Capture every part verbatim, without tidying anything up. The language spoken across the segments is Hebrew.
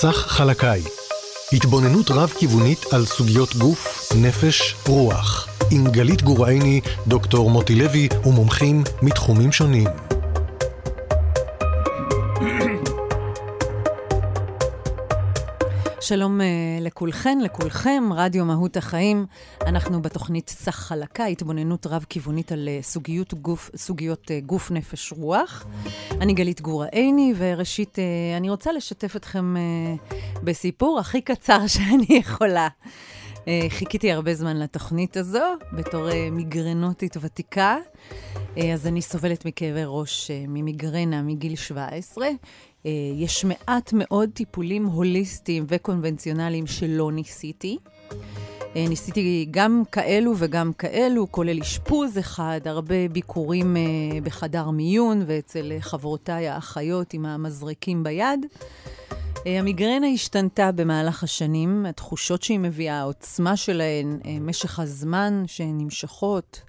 סך חלקאי, התבוננות רב-כיוונית על סוגיות גוף, נפש, רוח, עם גלית גורא עיני, דוקטור מוטי לוי ומומחים מתחומים שונים. שלום לכולכן, לכולכם, רדיו מהות החיים. אנחנו בתוכנית סך חלקה, התבוננות רב-כיוונית על סוגיות גוף, סוגיות גוף, נפש, רוח. אני גלית גורא עיני, וראשית אני רוצה לשתף אתכם בסיפור הכי קצר שאני יכולה. חיכיתי הרבה זמן לתוכנית הזו, בתור מיגרנותית ותיקה. אז אני סובלת מכאבי ראש ממיגרנה מגיל שבע עשרה. יש מעט מאוד טיפולים הוליסטיים וקונבנציונליים שלא ניסיתי. ניסיתי גם כאלו וגם כאלו, כולל אשפוז אחד, הרבה ביקורים בחדר מיון ואצל חברותיי האחיות עם המזרקים ביד. המיגרנה השתנתה במהלך השנים, התחושות שהיא מביאה, העוצמה שלהן, משך הזמן שהן נמשכות,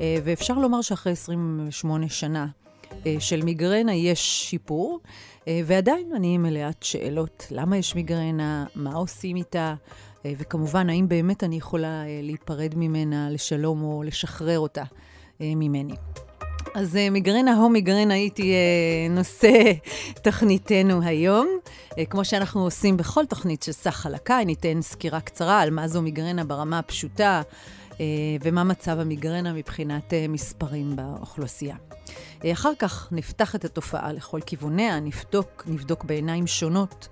ואפשר לומר שאחרי עשרים ושמונה שנה של מיגרנה יש שיפור, ועדיין אני מלאת שאלות, למה יש מיגרנה, מה עושים איתה, וכמובן, האם באמת אני יכולה להיפרד ממנה לשלום או לשחרר אותה ממני. אז מיגרנה או מיגרנה הייתי נושא תוכניתנו היום. כמו שאנחנו עושים בכל תוכנית של סך חלקה, ניתן סקירה קצרה על מה זו מיגרנה ברמה הפשוטה, ומה מצב המיגרנה מבחינת מספרים באוכלוסייה. אחר כך נפתח את התופעה לכל כיווניה, נבדוק, נבדוק בעיניים שונות,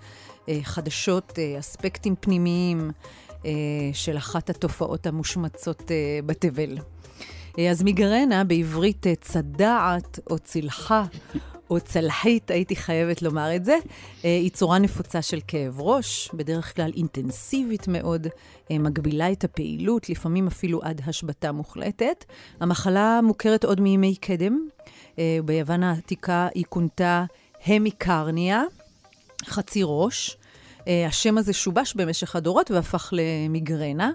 חדשות, אספקטים פנימיים של אחת התופעות המושמצות בתבל. אז מיגרנה בעברית צדעת או צלחה או צלחית, הייתי חייבת לומר את זה, היא צורה נפוצה של כאב ראש, בדרך כלל אינטנסיבית מאוד, מגבילה את הפעילות, לפעמים אפילו עד השבתה מוחלטת. המחלה מוכרת עוד מימי קדם, ביוון העתיקה היא כונתה המיקרניה, חצי ראש. השם הזה שובש במשך הדורות והפך למיגרנה.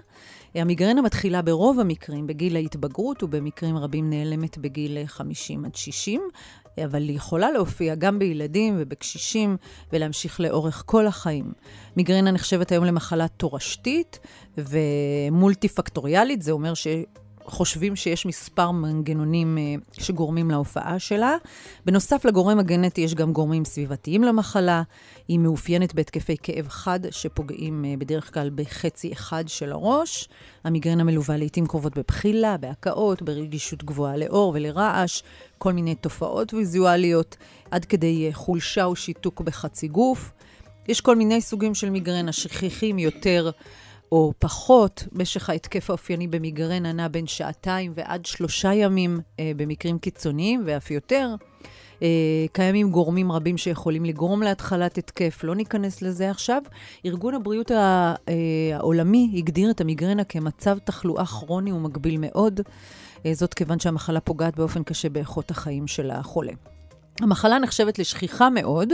המיגרנה מתחילה ברוב המקרים בגיל ההתבגרות, ובמקרים רבים נעלמת בגיל חמישים עד שישים, אבל היא יכולה להופיע גם בילדים ובקשישים ולהמשיך לאורך כל החיים. מיגרנה נחשבת היום למחלה תורשתית ומולטיפקטוריאלית, זה אומר ש... חושבים שיש מספר מנגנונים שגורמים להופעה שלה. בנוסף לגורם הגנטי יש גם גורמים סביבתיים למחלה. היא מאופיינת בהתקפי כאב חד שפוגעים בדרך כלל בחצי אחד של הראש. המיגרנה מלווה לעתים קרובות בבחילה, בהקאות, ברגישות גבוהה לאור ולרעש, כל מיני תופעות ויזואליות, עד כדי חולשה או שיתוק בחצי גוף. יש כל מיני סוגים של מיגרנה שכיחים יותר או פחות. משך ההתקף האופייני במיגרנה נע בין שעתיים ועד שלושה ימים אה, במקרים קיצוניים ואף יותר. אה, קיימים גורמים רבים שיכולים לגרום להתחלת התקף, לא ניכנס לזה עכשיו. ארגון הבריאות הא, אה, העולמי הגדיר את המיגרנה כמצב תחלואה כרוני ומגביל מאוד, אה, זאת כיוון שהמחלה פוגעת באופן קשה באיכות החיים של החולה. המחלה נחשבת לשכיחה מאוד,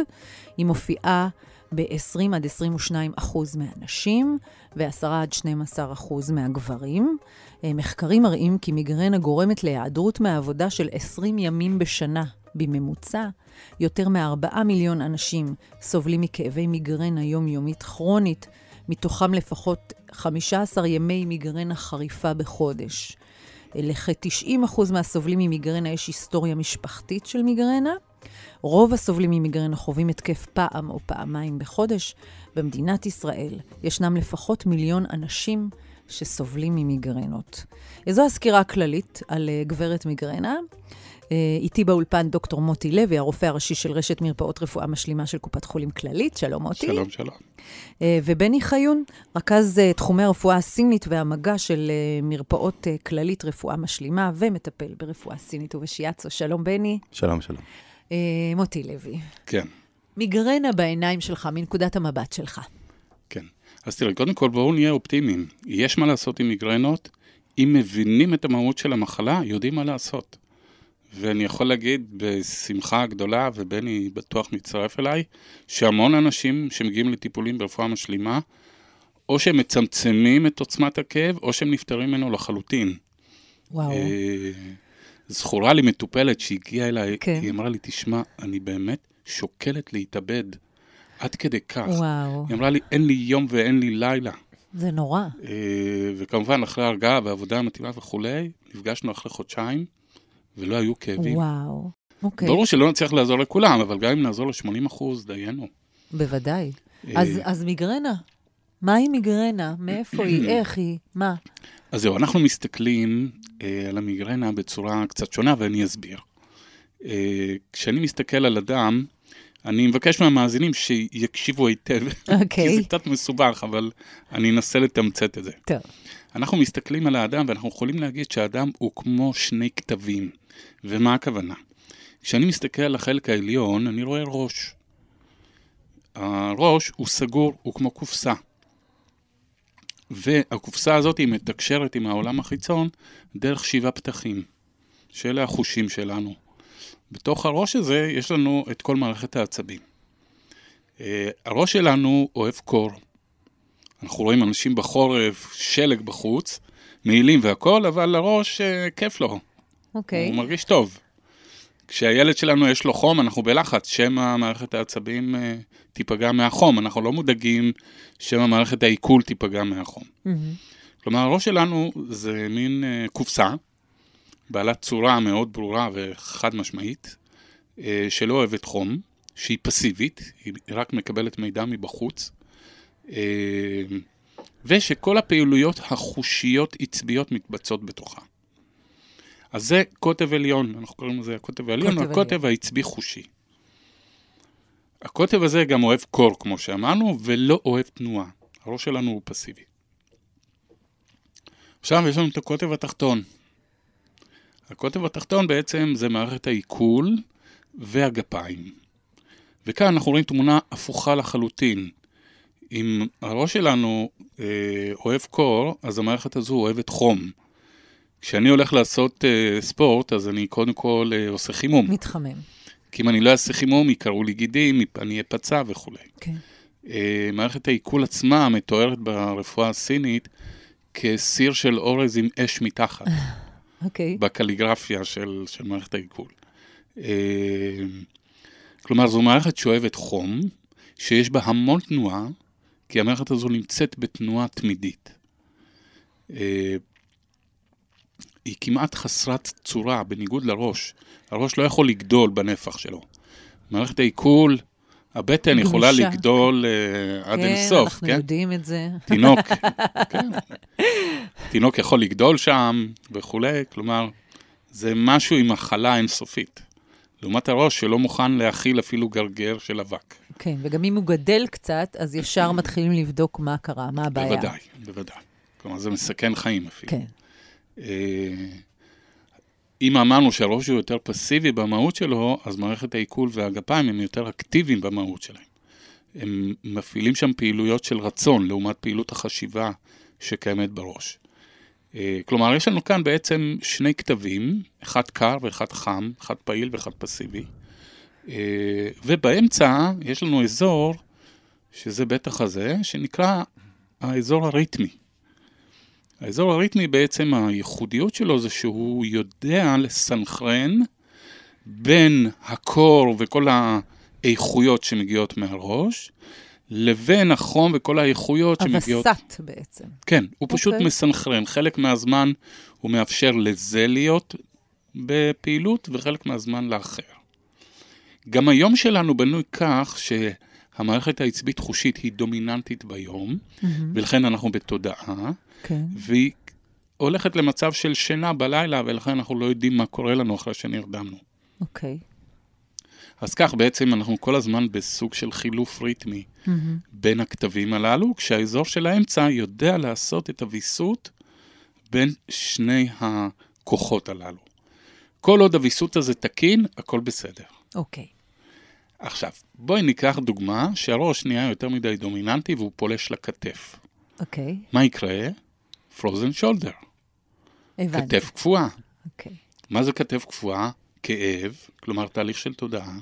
היא מופיעה ב-עשרים עד עשרים ושניים אחוז מהנשים ו-עשרה עד שנים עשר אחוז מהגברים. מחקרים מראים כי מיגרנה גורמת להיעדרות מהעבודה של עשרים ימים בשנה בממוצע. יותר מארבעה מיליון אנשים סובלים מכאבי מיגרנה יומיומית כרונית, מתוכם לפחות חמישה עשר ימי מיגרנה חריפה בחודש. לכ-תשעים אחוז מהסובלים ממיגרנה יש היסטוריה משפחתית של מיגרנה. רוב הסובלים ממיגרנה חווים התקף פעם או פעמיים בחודש. במדינת ישראל ישנם לפחות מיליון אנשים שסובלים ממיגרנות. זו הסקירה הכללית על גברת מיגרנה. איתי באולפן דוקטור מוטי לוי, הרופא הראשי של רשת מרפאות רפואה משלימה של קופת חולים כללית. שלום מוטי. שלום, שלום. ובני חיון, רכז תחומי הרפואה הסינית והמגע של מרפאות כללית רפואה משלימה ומטפל ברפואה סינית ובשיאצו. שלום בני. שלום, שלום. מוטי לוי. כן. מיגרנה בעיניים שלך, מנקודת המבט שלך. כן. אז תראה, קודם כל בואו נהיה אופטימיים. יש מה לעשות עם מיגרנות. אם מבינים את המהות של המחלה, יודעים מה לעשות. ואני יכול להגיד בשמחה גדולה, ובני בטוח מצטרף אליי, שהמון אנשים שמגיעים לטיפולים ברפואה משלימה, או שהם מצמצמים את עוצמת הכאב, או שהם נפטרים ממנו לחלוטין. וואו. אה, זכורה לי מטופלת שהגיעה אליי, כן. היא אמרה לי, תשמע, אני באמת שוקלת להתאבד. עד כדי כך. וואו. היא אמרה לי, אין לי יום ואין לי לילה. זה נורא. וכמובן, אחרי הרגעה והעבודה המתאימה וכולי, נפגשנו אחרי חודשיים, ולא היו כאבים. וואו, אוקיי. ברור שלא נצליח לעזור לכולם, אבל גם אם נעזור ל-שמונים אחוז, דיינו. בוודאי. אז, אז מיגרנה. מה היא מיגרנה? מאיפה היא? איך היא? מה? אז זהו, אנחנו מסתכלים אה, על המיגרנה בצורה קצת שונה, ואני אסביר. אה, כשאני מסתכל על אדם, אני מבקש מהמאזינים שיקשיבו היטב, כי זה קצת מסובך, אבל אני אנסה לתמצת את זה. טוב. אנחנו מסתכלים על האדם, ואנחנו יכולים להגיד שהאדם הוא כמו שני כתבים. ומה הכוונה? כשאני מסתכל על החלק העליון, אני רואה ראש. הראש הוא סגור, הוא כמו קופסה. והקופסה הזאת היא מתקשרת עם העולם החיצון דרך שבעה פתחים, שאלה החושים שלנו. בתוך הראש הזה יש לנו את כל מערכת העצבים. הראש שלנו אוהב קור. אנחנו רואים אנשים בחורף, שלג בחוץ, מעילים והכל, אבל הראש כיף לו. אוקיי. הוא מרגיש טוב. כשהילד שלנו יש לו חום, אנחנו בלחץ, שמא מערכת העצבים תיפגע מהחום, אנחנו לא מודאגים שמא מערכת העיכול תיפגע מהחום. Mm-hmm. כלומר, הראש שלנו זה מין קופסה, בעלת צורה מאוד ברורה וחד משמעית, שלא אוהבת חום, שהיא פסיבית, היא רק מקבלת מידע מבחוץ, ושכל הפעילויות החושיות עצביות מתבצעות בתוכה. אז זה קוטב עליון, אנחנו קוראים לזה הקוטב העליון, הקוטב העצבי חושי. הקוטב הזה גם אוהב קור, כמו שאמרנו, ולא אוהב תנועה. הראש שלנו הוא פסיבי. עכשיו יש לנו את הקוטב התחתון. הקוטב התחתון בעצם זה מערכת העיכול והגפיים. וכאן אנחנו רואים תמונה הפוכה לחלוטין. אם הראש שלנו אוהב קור, אז המערכת הזו אוהבת חום. כשאני הולך לעשות uh, ספורט, אז אני קודם כל uh, עושה חימום. מתחמם. כי אם אני לא אעשה חימום, יקרו לי גידים, אני אפצע וכו'. כן. Okay. Uh, מערכת העיכול עצמה מתוארת ברפואה הסינית כסיר של אורז עם אש מתחת. אוקיי. Okay. בקליגרפיה של, של מערכת העיכול. Uh, כלומר, זו מערכת שאוהבת חום, שיש בה המון תנועה, כי המערכת הזו נמצאת בתנועה תמידית. אה... Uh, היא כמעט חסרת צורה, בניגוד לראש. הראש לא יכול לגדול בנפח שלו. מערכת העיכול, הבטן גמישה. יכולה לגדול uh, עד כן, אינסוף. כן, אנחנו כן? יודעים את זה. תינוק, כן. תינוק יכול לגדול שם וכו'. כלומר, זה משהו עם מחלה אינסופית. לעומת הראש שלא מוכן להכיל אפילו גרגר של אבק. כן, וגם אם הוא גדל קצת, אז ישר מתחילים לבדוק מה קרה, מה הבעיה. בוודאי, בוודאי. כלומר, זה מסכן חיים אפילו. כן. אם אמרנו שהראש הוא יותר פסיבי במהות שלו, אז מערכת העיכול והגפיים הם יותר אקטיביים במהות שלהם. הם מפעילים שם פעילויות של רצון, לעומת פעילות החשיבה שקיימת בראש. כלומר, יש לנו כאן בעצם שני כתבים, אחד קר ואחד חם, אחד פעיל ואחד פסיבי. ובאמצע יש לנו אזור, שזה בטח הזה, שנקרא האזור הריתמי. האזור הריתמי בעצם הייחודיות שלו זה שהוא יודע לסנכרן בין הקור וכל האיכויות שמגיעות מהראש, לבין החום וכל האיכויות שמגיעות... הווסת בעצם. כן, הוא פשוט okay. מסנכרן. חלק מהזמן הוא מאפשר לזה להיות בפעילות וחלק מהזמן לאחר. גם היום שלנו בנוי כך שהמערכת העצבית חושית היא דומיננטית ביום, mm-hmm. ולכן אנחנו בתודעה. והיא הולכת למצב של שינה בלילה, ולכן אנחנו לא יודעים מה קורה לנו אחרי שנרדמנו. אוקיי. אז כך בעצם אנחנו כל הזמן בסוג של חילוף ריתמי בין הכתבים הללו, כשהאזור של האמצע יודע לעשות את הוויסות בין שני הכוחות הללו. כל עוד הוויסות הזה תקין, הכל בסדר. אוקיי. עכשיו, בואי ניקח דוגמה שהראש נהיה יותר מדי דומיננטי והוא פולש לכתף. אוקיי. מה יקרה? פרוזן שולדר. הבנתי. כתף קפואה. אוקיי. מה זה כתף קפואה? כאב, כלומר תהליך של תודעה,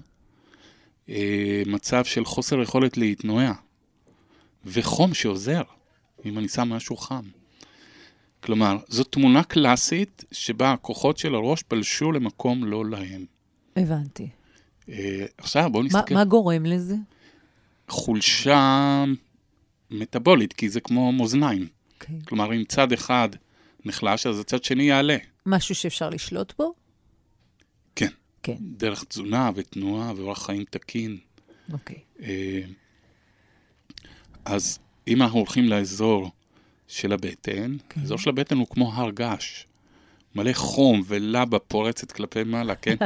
מצב של חוסר יכולת להתנועע, וחום שעוזר, אם אני שם משהו חם. כלומר, זו תמונה קלאסית שבה הכוחות של הראש פלשו למקום לא להם. הבנתי. עכשיו, בואו נסתכל. מה גורם לזה? חולשה מטאבולית, כי זה כמו מאזניים. Okay. כלומר, אם צד אחד נחלש, אז הצד שני יעלה. משהו שאפשר לשלוט בו? כן. כן. דרך תזונה ותנועה ואורח חיים תקין. אוקיי. Okay. אז אם אנחנו הולכים לאזור של הבטן, okay. האזור של הבטן הוא כמו הר געש. מלא חום ולבה פורצת כלפי מעלה, כן?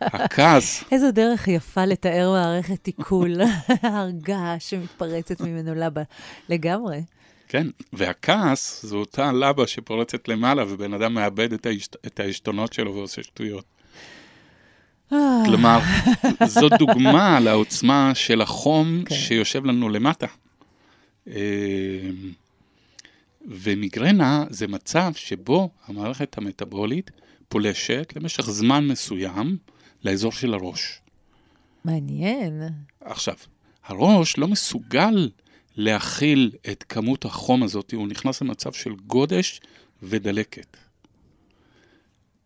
הכעס. איזו דרך יפה לתאר מערכת עיכול, הרגה שמתפרצת ממנו לבה לגמרי. כן, והכעס זו אותה לבה שפורצת למעלה, ובן אדם מאבד את ההשתונות שלו ועושה שטויות. כלומר, זו דוגמה לעוצמה של החום שיושב לנו למטה. ומיגרנה זה מצב שבו המערכת המטאבולית פולשת למשך זמן מסוים לאזור של הראש. מעניין. עכשיו, הראש לא מסוגל להכיל את כמות החום הזאת, הוא נכנס למצב של גודש ודלקת.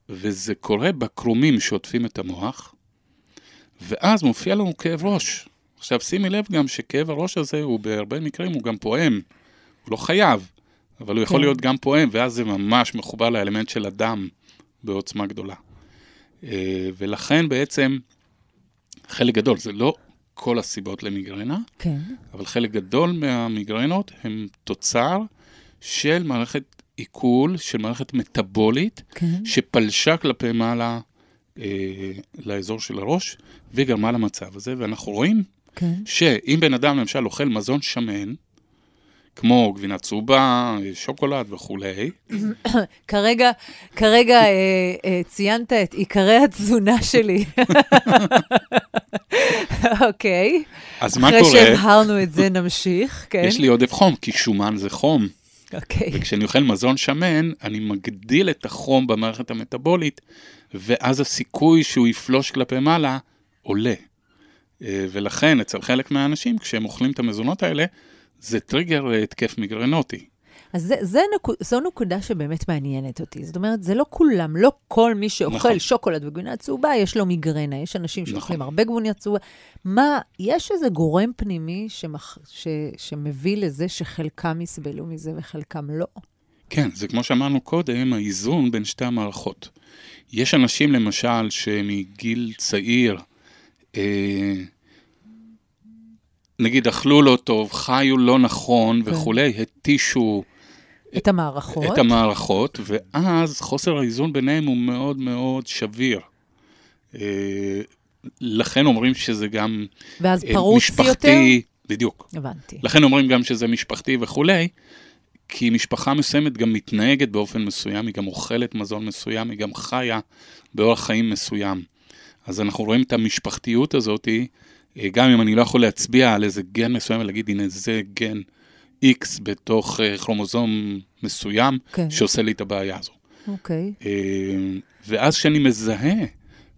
וזה קורה בקרומים שעוטפים את המוח, ואז מופיע לנו כאב ראש. עכשיו, שימי לב גם שכאב הראש הזה הוא בהרבה מקרים, הוא גם פועם, הוא לא חייב. אבל הוא יכול להיות גם פועם, ואז זה ממש מחובר לאלמנט של הדם בעוצמה גדולה. ולכן בעצם חלק גדול, זה לא כל הסיבות למיגרנה, אבל חלק גדול מהמיגרנות הם תוצר של מערכת עיכול, של מערכת מטאבולית, שפלשה כלפי מעלה לאזור של הראש, וגרמה למצב הזה, ואנחנו רואים שאם בן אדם למשל אוכל מזון שמן, כמו גבינה צהובה, שוקולד וכולי. כרגע, כרגע ציינת את עיקרי התזונה שלי. אוקיי. אז מה קורה? אחרי שהבהרנו את זה נמשיך, כן? יש לי עודף חום, כי שומן זה חום. אוקיי. וכשאני אוכל מזון שמן, אני מגדיל את החום במערכת המטאבולית, ואז הסיכוי שהוא יפלוש כלפי מעלה עולה. ולכן, אצל חלק מהאנשים, כשהם אוכלים את המזונות האלה, זה טריגר התקף מיגרנותי. אז זה, זה נקוד, זו נקודה שבאמת מעניינת אותי. זאת אומרת, זה לא כולם, לא כל מי שאוכל נכון. שוקולד וגבינה צהובה, יש לו מיגרנה. יש אנשים שאוכלים נכון. הרבה גבינה צהובה. מה, יש איזה גורם פנימי שמח, ש, שמביא לזה שחלקם יסבלו מזה וחלקם לא? כן, זה כמו שאמרנו קודם, האיזון בין שתי המערכות. יש אנשים למשל שמגיל צעיר, אה, נגיד, אכלו לא טוב, חיו לא נכון וכולי, התישו את המערכות. את המערכות, ואז חוסר האיזון ביניהם הוא מאוד מאוד שביר. לכן אומרים שזה גם ואז פרוץ יותר? בדיוק. הבנתי. לכן אומרים גם שזה משפחתי וכולי, כי משפחה מסוימת גם מתנהגת באופן מסוים, היא גם אוכלת מזון מסוים, היא גם חיה באורח חיים מסוים. אז אנחנו רואים את המשפחתיות הזאת, גם אם אני לא יכול להצביע על איזה גן מסוים, ולהגיד, הנה זה גן X בתוך כרומוזום מסוים, okay. שעושה לי את הבעיה הזו. אוקיי. Okay. ואז שאני מזהה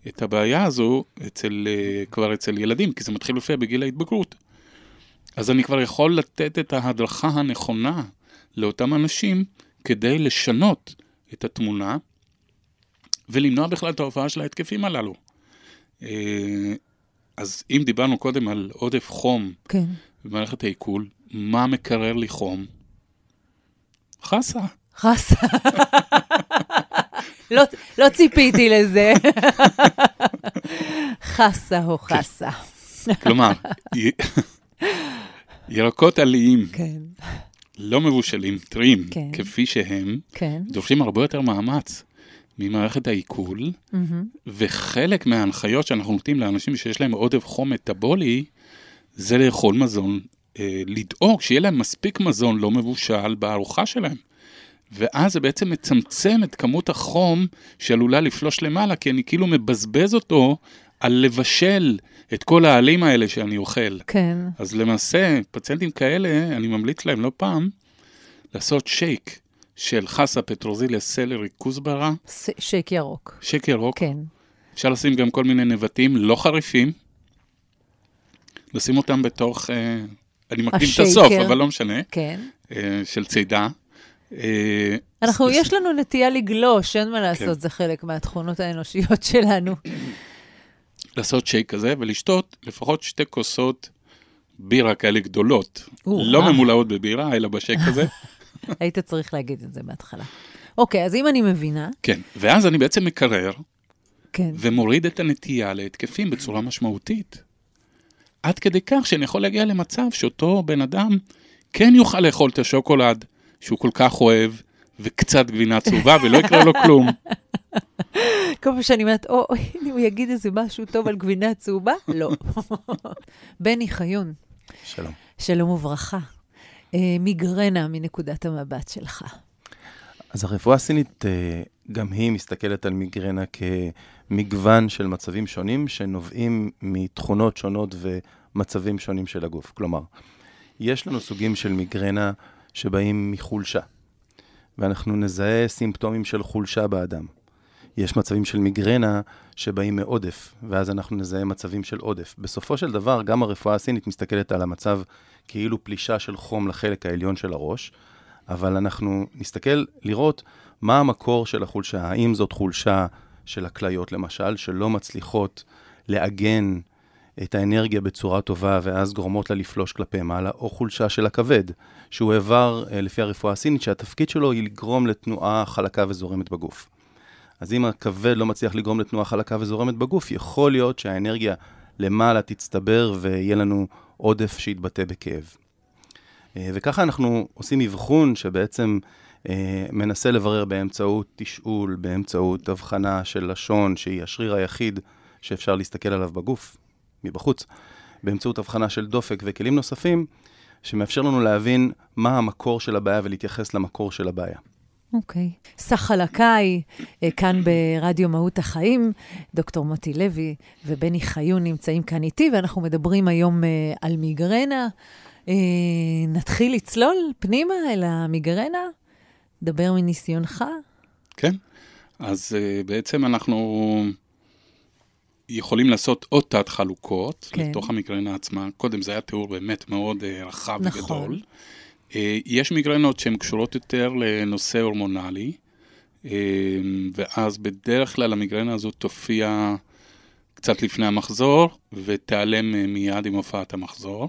את הבעיה הזו, אצל, כבר אצל ילדים, כי זה מתחיל לפי בגיל ההתבגרות. אז אני כבר יכול לתת את ההדרכה הנכונה לאותם אנשים, כדי לשנות את התמונה, ולמנוע בכלל את ההופעה של ההתקפים הללו. אז אם דיברנו קודם על עודף חום כן. במערכת העיכול, מה מקרר לי חום? חסה. חסה. לא, לא ציפיתי לזה. חסה או חסה. כלומר, י... ירקות עליים, כן. לא מבושלים, טריים, כן. כפי שהם, כן. דורשים הרבה יותר מאמץ. ממערכת העיכול, mm-hmm. וחלק מההנחיות שאנחנו נותנים לאנשים שיש להם עודף חום מטאבולי, זה לאכול מזון, אה, לדאוג שיהיה להם מספיק מזון לא מבושל בארוחה שלהם. ואז זה בעצם מצמצם את כמות החום שעלולה לפלוש למעלה, כי אני כאילו מבזבז אותו על לבשל את כל העלים האלה שאני אוכל. כן. אז למעשה, פציינטים כאלה, אני ממליץ להם לא פעם, לעשות שייק. של חסה, פטרוזיליה, סלרי, כוסברה. שייק ירוק. שייק ירוק. כן. אפשר לשים גם כל מיני נבטים לא חריפים. לשים אותם בתוך, אה, אני מקדים השייקר. את הסוף, אבל לא משנה. כן. אה, של צידה. אה, אנחנו, לש... יש לנו נטייה לגלוש, אין מה לעשות, כן. זה חלק מהתכונות האנושיות שלנו. לעשות שייק כזה ולשתות לפחות שתי כוסות בירה כאלה גדולות, לא ממולאות בבירה, אלא בשק הזה. היית צריך להגיד את זה בהתחלה. אוקיי, אז אם אני מבינה... כן, ואז אני בעצם מקרר, ומוריד את הנטייה להתקפים בצורה משמעותית, עד כדי כך שאני יכול להגיע למצב שאותו בן אדם כן יוכל לאכול את השוקולד, שהוא כל כך אוהב, וקצת גבינה צהובה, ולא יקרה לו כלום. כל פעם שאני אומרת, או, אם הוא יגיד איזה משהו טוב על גבינה צהובה, לא. בני חיון. שלום. שלום וברכה. מיגרנה מנקודת המבט שלך. אז הרפואה הסינית, גם היא מסתכלת על מיגרנה כמגוון של מצבים שונים, שנובעים מתכונות שונות ומצבים שונים של הגוף. כלומר, יש לנו סוגים של מיגרנה שבאים מחולשה. ואנחנו נזהה סימפטומים של חולשה באדם. יש מצבים של מיגרנה שבאים מעודף, ואז אנחנו נזהה מצבים של עודף. בסופו של דבר, גם הרפואה הסינית מסתכלת על המצב כאילו פלישה של חום לחלק העליון של הראש, אבל אנחנו נסתכל לראות מה המקור של החולשה. האם זאת חולשה של הכליות, למשל, שלא מצליחות לעגן את האנרגיה בצורה טובה, ואז גורמות לה לפלוש כלפי מעלה, או חולשה של הכבד, שהוא עבר לפי הרפואה הסינית, שהתפקיד שלו היא לגרום לתנועה חלקה וזורמת בגוף. אז אם הכבד לא מצליח לגרום לתנועה חלקה וזורמת בגוף, יכול להיות שהאנרגיה למעלה תצטבר, ויהיה לנו עודף שיתבטא בכאב. וככה אנחנו עושים אבחון, שבעצם מנסה לברר באמצעות תשאול, באמצעות הבחנה של לשון, שהיא השריר היחיד שאפשר להסתכל עליו בגוף. מבחוץ, באמצעות הבחנה של דופק וכלים נוספים, שמאפשר לנו להבין מה המקור של הבעיה ולהתייחס למקור של הבעיה. אוקיי. סחלקאי, כאן ברדיו מהות החיים, דוקטור מוטי לוי ובני חיון נמצאים כאן איתי, ואנחנו מדברים היום על מיגרנה. נתחיל לצלול פנימה אל המיגרנה, דבר מניסיונך. כן, אז בעצם אנחנו... יכולים לעשות עוד תת חלוקות, כן. לתוך המיגרנה עצמה. קודם זה היה תיאור באמת מאוד רחב נכון. וגדול. יש מיגרנות שהן קשורות יותר לנושא הורמונלי, ואז בדרך כלל המיגרנה הזאת תופיע קצת לפני המחזור, ותיעלם מיד עם הופעת המחזור.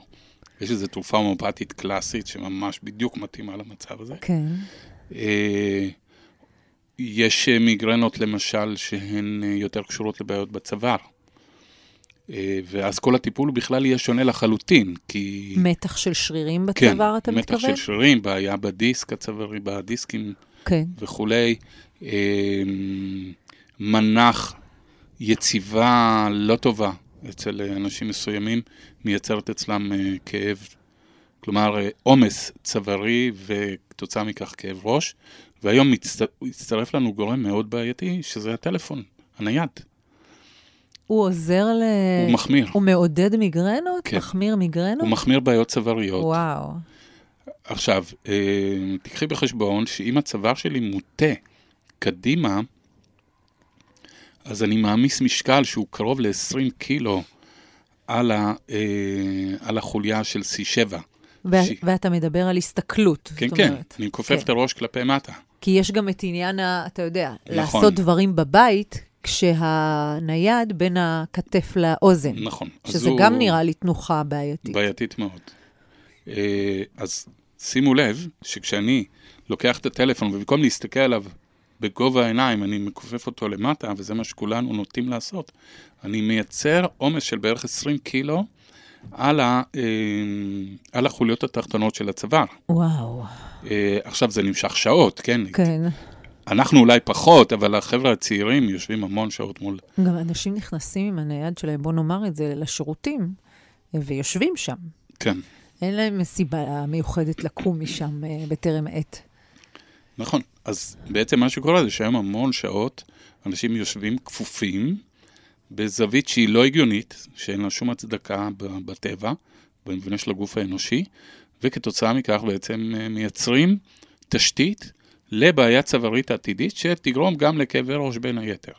יש איזו תרופה הומאופתית קלאסית, שממש בדיוק מתאימה למצב הזה. כן. יש מיגרנות למשל שהן יותר קשורות לבעיות בצוואר. ואז כל הטיפול בכלל יהיה שונה לחלוטין, כי... מתח של שרירים בצוואר, כן, אתה מתכוון? מתח של שרירים, בעיה בדיסק הצווארי, בדיסקים כן. וכולי. מנח יציבה לא טובה אצל אנשים מסוימים, מייצרת אצלם כאב, כלומר עומס צווארי וכתוצאה מכך כאב ראש. והיום הצטרף לנו גורם מאוד בעייתי, שזה הטלפון, הנייד. הוא עוזר ל... הוא מחמיר. הוא מעודד מיגרנות? כן. מחמיר מיגרנות? הוא מחמיר בעיות צוואריות. וואו. עכשיו, תקחי בחשבון שאם הצוואר שלי מוטה קדימה, אז אני מעמיס משקל שהוא קרוב ל-עשרים קילו על, ה... על החוליה של סי שבע. ואתה מדבר על הסתכלות. כן, כן, אני כופף את הראש כלפי מטה. כי יש גם את עניין, אתה יודע, לעשות דברים בבית, כשהנייד בין הכתף לאוזן. נכון. שזה גם נראה לי תנוחה בעייתית. בעייתית מאוד. אז שימו לב, שכשאני לוקח את הטלפון, ובמקום להסתכל עליו בגובה העיניים, אני מכופף אותו למטה, וזה מה שכולנו נוטים לעשות, אני מייצר עומס של בערך עשרים קילו, על, ה, אה, על החוליות התחתונות של הצוואר. וואו. אה, עכשיו זה נמשך שעות, כן? כן. אנחנו אולי פחות, אבל החבר'ה הצעירים יושבים המון שעות מול... גם אנשים נכנסים עם הנייד שלהם, בוא נאמר את זה, לשירותים, ויושבים שם. כן. אין להם סיבה מיוחדת לקום משם בטרם עת. נכון. אז בעצם מה שקורה זה שהם המון שעות, אנשים יושבים כפופים, בזווית שהיא לא הגיונית, שאין לה שום הצדקה בטבע, במבנה של הגוף האנושי, וכתוצאה מכך בעצם מייצרים תשתית לבעיה צווארית עתידית, שתגרום גם לכאבי ראש בין היתר.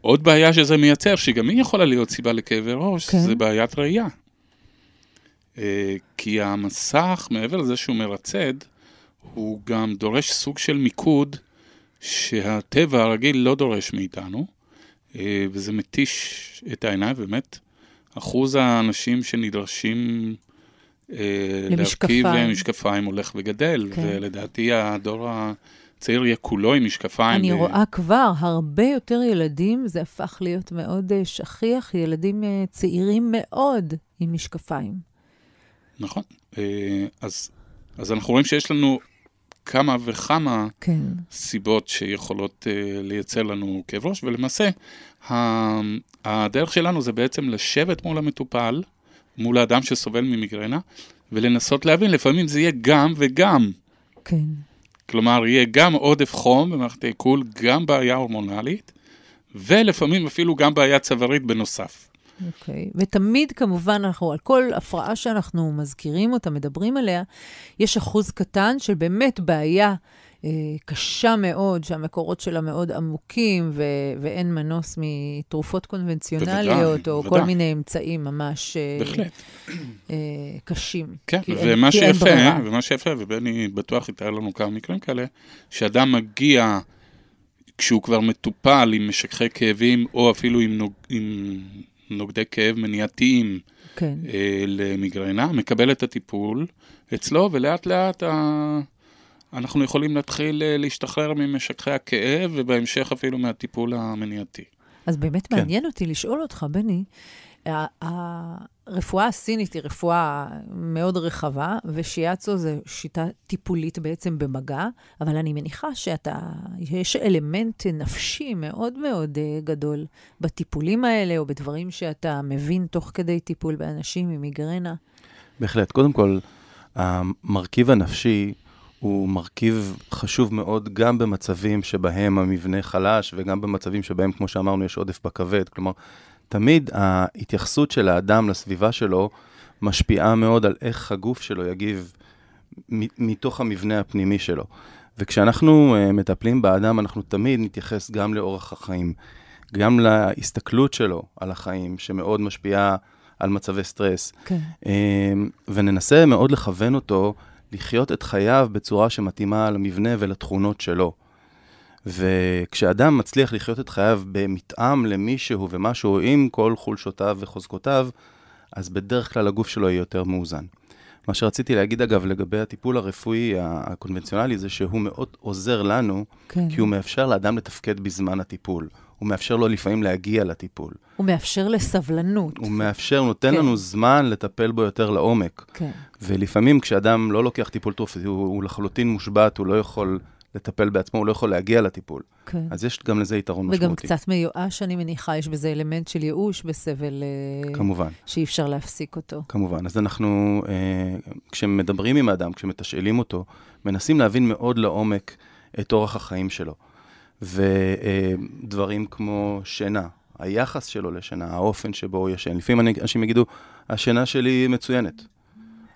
עוד בעיה שזה מייצר, שגם היא יכולה להיות סיבה לכאבי ראש, כן. זה בעיית ראייה. כי המסך, מעבר לזה שהוא מרצד, הוא גם דורש סוג של מיקוד, שהטבע הרגיל לא דורש מאיתנו, וזה מתיש את העיניים, באמת, אחוז האנשים שנדרשים להרכיב משקפיים הולך וגדל, ולדעתי הדור הצעיר יהיה כולו עם משקפיים. אני רואה כבר הרבה יותר ילדים, זה הפך להיות מאוד שכיח, ילדים צעירים מאוד עם משקפיים. נכון. אז, אז אנחנו רואים שיש לנו כמה וכמה סיבות שיכולות לייצר לנו כאב ראש, ולמעשה הדרך שלנו זה בעצם לשבת מול המטופל, מול האדם שסובל ממיגרנה, ולנסות להבין, לפעמים זה יהיה גם וגם. כן. כלומר, יהיה גם עודף חום במערכת העיכול, גם בעיה הורמונלית, ולפעמים אפילו גם בעיה צווארית בנוסף. אוקיי. ותמיד, כמובן, אנחנו, על כל הפרעה שאנחנו מזכירים אותה, מדברים עליה, יש אחוז קטן של באמת בעיה אה, קשה מאוד, שהמקורות שלה מאוד עמוקים, ו- ואין מנוס מתרופות קונבנציונליות, בוודא, או בוודא. כל מיני אמצעים ממש אה, אה, קשים. כן, ומה, אין, שיפה, אין ומה שיפה, ובני בטוח יתאר לנו כמה מקרים כאלה, שאדם מגיע... כשהוא כבר מטופל עם משככי כאבים, או אפילו עם, נוג... עם נוגדי כאב מניעתיים כן. אה, למיגרנה, מקבל את הטיפול אצלו, ולאט לאט ה... אנחנו יכולים להתחיל להשתחרר ממשככי הכאב, ובהמשך אפילו מהטיפול המניעתי. אז באמת כן. מעניין אותי לשאול אותך, בני, הרפואה הסינית היא רפואה מאוד רחבה, ושיאצו זו שיטה טיפולית בעצם במגע, אבל אני מניחה שאתה, יש אלמנט נפשי מאוד מאוד גדול בטיפולים האלה, או בדברים שאתה מבין תוך כדי טיפול באנשים עם מיגרנה. בהחלט. קודם כל, המרכיב הנפשי הוא מרכיב חשוב מאוד גם במצבים שבהם המבנה חלש, וגם במצבים שבהם, כמו שאמרנו, יש עודף בכבד. כלומר, תמיד ההתייחסות של האדם לסביבה שלו משפיעה מאוד על איך הגוף שלו יגיב מתוך המבנה הפנימי שלו. וכשאנחנו מטפלים באדם, אנחנו תמיד נתייחס גם לאורח החיים, גם להסתכלות שלו על החיים, שמאוד משפיעה על מצבי סטרס. Okay. וננסה מאוד לכוון אותו, לחיות את חייו בצורה שמתאימה למבנה ולתכונות שלו. וכשאדם מצליח לחיות את חייו במתאם למישהו ומשהו עם כל חולשותיו וחוזקותיו, אז בדרך כלל הגוף שלו יהיה יותר מאוזן. מה שרציתי להגיד אגב לגבי הטיפול הרפואי הקונבנציונלי זה שהוא מאוד עוזר לנו, כן. כי הוא מאפשר לאדם לתפקד בזמן הטיפול. הוא מאפשר לו לפעמים להגיע לטיפול. הוא מאפשר לסבלנות. הוא מאפשר, הוא נותן כן. לנו זמן לטפל בו יותר לעומק. כן. ולפעמים כשאדם לא לוקח טיפול תרופתי, הוא, הוא לחלוטין מושבת, הוא לא יכול... לטפל בעצמו, הוא לא יכול להגיע לטיפול. כן. אז יש גם לזה יתרון וגם משמעותי. וגם קצת מיואש, אני מניחה, יש בזה אלמנט של ייאוש בסבל... כמובן. שאי אפשר להפסיק אותו. כמובן. אז אנחנו, אה, כשמדברים עם האדם, כשמתשאלים אותו, מנסים להבין מאוד לעומק את אורח החיים שלו. ודברים אה, כמו שינה, היחס שלו לשינה, האופן שבו הוא ישן. לפעמים אנשים יגידו, השינה שלי מצוינת.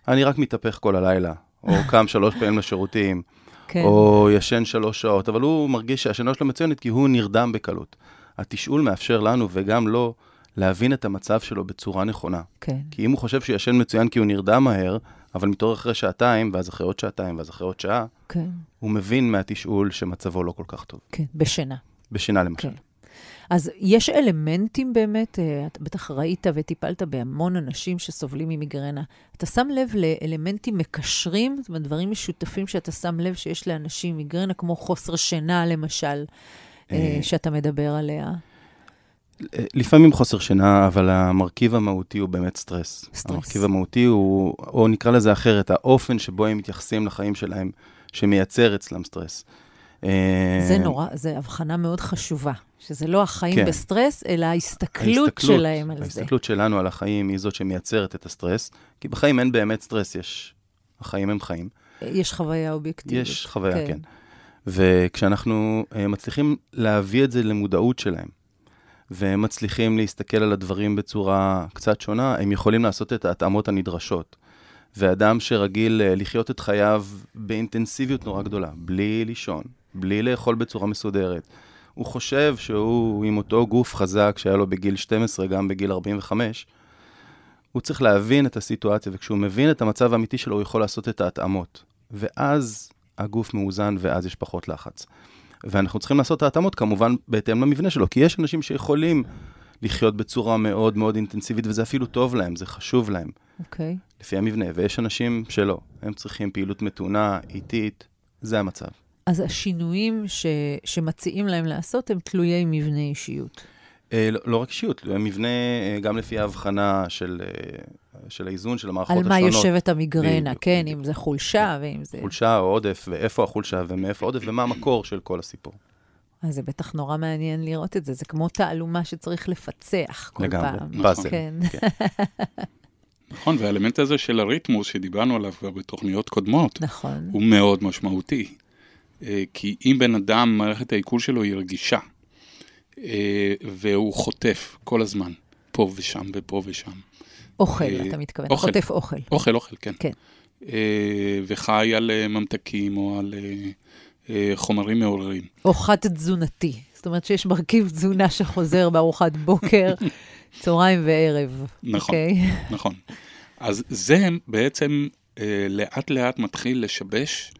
אני רק מתהפך כל הלילה, או קם שלוש פעמים לשירותים. כן. או ישן שלוש שעות, אבל הוא מרגיש שהשינה שלו מצוינת, כי הוא נרדם בקלות. התשאול מאפשר לנו, וגם לו, להבין את המצב שלו בצורה נכונה. כן. כי אם הוא חושב שישן מצוין כי הוא נרדם מהר, אבל מתעורר אחרי שעתיים, ואז אחרי עוד שעתיים, ואז אחרי עוד שעה, כן. הוא מבין מהתשאול שמצבו לא כל כך טוב. כן, בשינה. בשינה למשל. כן. אז יש אלמנטים באמת, אתה בטח ראית וטיפלת בהמון אנשים שסובלים ממיגרנה. אתה שם לב לאלמנטים מקשרים, זאת אומרת, דברים משותפים שאתה שם לב שיש לאנשים מיגרנה, כמו חוסר שינה למשל, שאתה מדבר עליה. לפעמים חוסר שינה, אבל המרכיב המהותי הוא באמת סטרס. סטרס. המרכיב המהותי הוא, או נקרא לזה אחרת, האופן שבו הם מתייחסים לחיים שלהם, שמייצר אצלם סטרס. זה נורא, זה הבחנה מאוד חשובה, שזה לא החיים כן. בסטרס, אלא ההסתכלות, ההסתכלות שלהם על ההסתכלות זה. ההסתכלות שלנו על החיים היא זאת שמייצרת את הסטרס, כי בחיים אין באמת סטרס, יש, החיים הם חיים. יש חוויה אובייקטיבית. יש חוויה, כן. כן. וכשאנחנו מצליחים להביא את זה למודעות שלהם, והם מצליחים להסתכל על הדברים בצורה קצת שונה, הם יכולים לעשות את ההתאמות הנדרשות. ואדם שרגיל לחיות את חייו באינטנסיביות נורא גדולה, בלי לישון, בלי לאכול בצורה מסודרת. הוא חושב שהוא עם אותו גוף חזק שהיה לו בגיל שתים עשרה, גם בגיל ארבעים וחמש, הוא צריך להבין את הסיטואציה, וכשהוא מבין את המצב האמיתי שלו, הוא יכול לעשות את ההתאמות. ואז הגוף מאוזן, ואז יש פחות לחץ. ואנחנו צריכים לעשות את ההתאמות, כמובן, בהתאם למבנה שלו, כי יש אנשים שיכולים לחיות בצורה מאוד מאוד אינטנסיבית, וזה אפילו טוב להם, זה חשוב להם. אוקיי. לפי המבנה, ויש אנשים שלא, הם צריכים פעילות מתונה, איטית, זה המצב. אז השינויים ש... שמציעים להם לעשות הם תלויי מבנה אישיות. אה, לא, לא רק אישיות, מבנה גם לפי ההבחנה של, של האיזון, של המערכות השונות. על מה יושבת המגרנה, ב... כן, ב... אם זה חולשה ואם זה... חולשה או עודף, ואיפה החולשה ומאיפה עודף, ומה המקור של כל הסיפור. אז זה בטח נורא מעניין לראות את זה, זה כמו תעלומה שצריך לפצח כל לגמרי, פעם. לגמרי, פאזל. כן. כן. נכון, והאלמנט הזה של הריתמוס שדיברנו עליו כבר בתוכניות קודמות, נכון. הוא מאוד משמעותי. כי אם בן אדם, מערכת העיכול שלו היא רגישה, והוא חוטף כל הזמן, פה ושם ופה ושם. אוכל, אתה מתכוון, אוכל, חוטף אוכל. אוכל, אוכל, כן. כן. וחי על ממתקים או על חומרים מעוררים. אוכת תזונתי, זאת אומרת שיש מרכיב תזונה שחוזר בארוחת בוקר, צהריים וערב. נכון, okay. נכון. אז זה בעצם לאט לאט מתחיל לשבש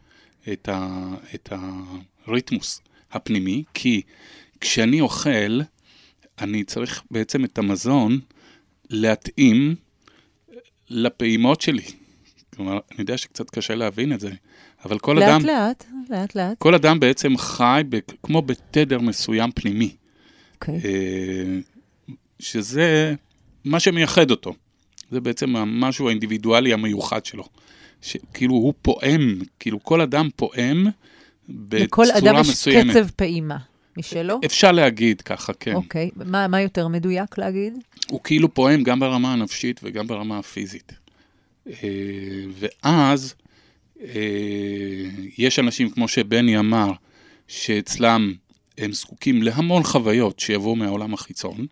את ה, את הריתמוס הפנימי, כי כשאני אוכל, אני צריך בעצם את המזון להתאים לפעימות שלי. כלומר, אני יודע שקצת קשה להבין את זה, אבל כל לאט, אדם... לאט, לאט, לאט. כל אדם בעצם חי ב, כמו בתדר מסוים פנימי. אוקיי. Okay. אה, שזה מה שמייחד אותו. זה בעצם משהו האינדיבידואלי המיוחד שלו. שכאילו הוא פועם, כאילו כל אדם פועם בצורה מסוימת. לכל אדם יש קצב פעימה משלו? אפשר להגיד ככה, כן. אוקיי, מה, מה יותר מדויק להגיד? הוא כאילו פועם גם ברמה הנפשית וגם ברמה הפיזית. ואז יש אנשים, כמו שבני אמר, שאצלם הם זקוקים להמון חוויות שיבואו מהעולם החיצון,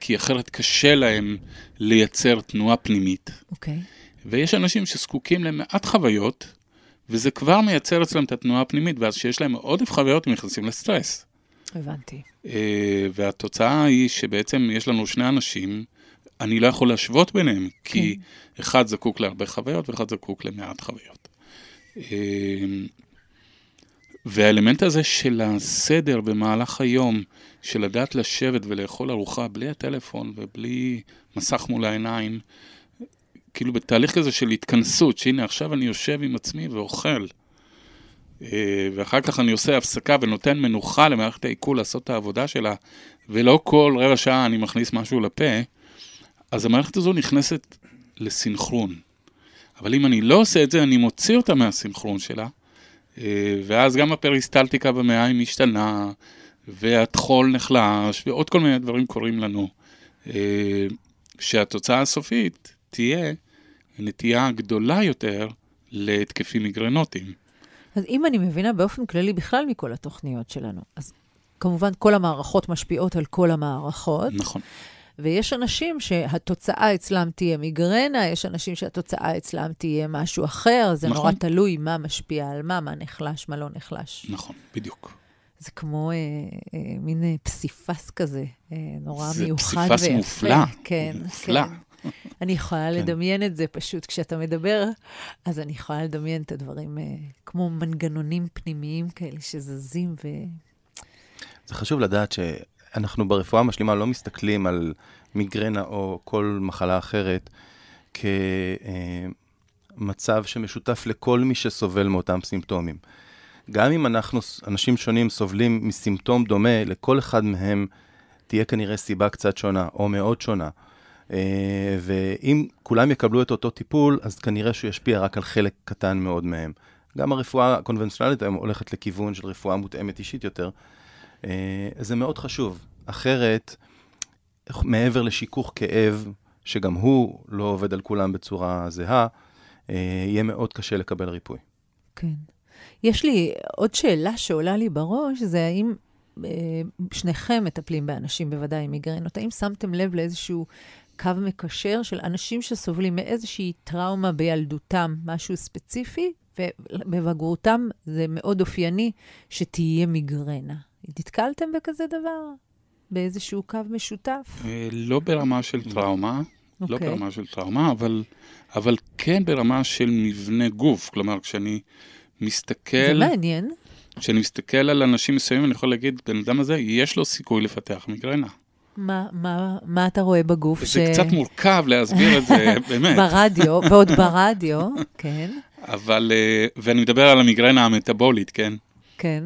כי אחרת קשה להם לייצר תנועה פנימית. אוקיי. ויש אנשים שזקוקים למעט חוויות, וזה כבר מייצר אצלם את התנועה הפנימית, ואז שיש להם עודף חוויות, הם נכנסים לסטרס. הבנתי. והתוצאה היא שבעצם יש לנו שני אנשים, אני לא יכול להשוות ביניהם, כי כן. אחד זקוק להרבה חוויות, ואחד זקוק למעט חוויות. והאלמנט הזה של הסדר במהלך היום, של לדעת לשבת ולאכול ארוחה בלי הטלפון ובלי מסך מול העיניים, כאילו בתהליך כזה של התכנסות, שהנה עכשיו אני יושב עם עצמי ואוכל, ואחר כך אני עושה הפסקה ונותן מנוחה למערכת העיכול לעשות את העבודה שלה, ולא כל רבע שעה אני מכניס משהו לפה, אז המערכת הזו נכנסת לסינכרון. אבל אם אני לא עושה את זה, אני מוציא אותה מהסינכרון שלה, ואז גם הפריסטלטיקה במעיים משתנה, והתחול נחלש, ועוד כל מיני דברים קורים לנו, שהתוצאה הסופית תהיה נטייה גדולה יותר להתקפים מיגרנוטיים. אז אם אני מבינה באופן כללי בכלל מכל התוכניות שלנו, אז כמובן כל המערכות משפיעות על כל המערכות. נכון. ויש אנשים שהתוצאה אצלם תהיה מיגרנה, יש אנשים שהתוצאה אצלם תהיה משהו אחר, זה נכון. נורא תלוי מה משפיע על מה, מה נחלש, מה לא נחלש. נכון, בדיוק. זה כמו אה, אה, מין אה, פסיפס כזה, אה, נורא מיוחד ויפה. זה פסיפס מופלא. כן, מופלא. כן. אני יכולה לדמיין את זה פשוט כשאתה מדבר, אז אני יכולה לדמיין את הדברים כמו מנגנונים פנימיים כאלה שזזים ו... זה חשוב לדעת שאנחנו ברפואה המשלימה לא מסתכלים על מיגרנה או כל מחלה אחרת כמצב שמשותף לכל מי שסובל מאותם סימפטומים. גם אם אנחנו, אנשים שונים, סובלים מסימפטום דומה, לכל אחד מהם תהיה כנראה סיבה קצת שונה או מאוד שונה. ואם כולם יקבלו את אותו טיפול, אז כנראה שהוא ישפיע רק על חלק קטן מאוד מהם. גם הרפואה הקונבנציונלית היום הולכת לכיוון של רפואה מותאמת אישית יותר. זה מאוד חשוב. אחרת, מעבר לשיכוך כאב, שגם הוא לא עובד על כולם בצורה זהה, יהיה מאוד קשה לקבל ריפוי. כן. יש לי עוד שאלה שעולה לי בראש, זה האם... שניכם מטפלים באנשים בוודאי עם מיגרנות. האם שמתם לב לאיזשהו קו מקשר של אנשים שסובלים מאיזושהי טראומה בילדותם, משהו ספציפי, ובבגרותם זה מאוד אופייני שתהיה מיגרנה. נתקלתם בכזה דבר? באיזשהו קו משותף? לא ברמה של טראומה, לא ברמה של טראומה, אבל, אבל כן ברמה של מבנה גוף. כלומר, כשאני מסתכל... זה מעניין. כשאני מסתכל על אנשים מסוימים, אני יכול להגיד, בן אדם הזה, יש לו סיכוי לפתח מיגרנה. מה, מה, מה אתה רואה בגוף? זה ש... קצת מורכב להסביר את זה, באמת. ברדיו, ועוד ברדיו, כן. אבל, ואני מדבר על המיגרנה המטאבולית, כן? כן.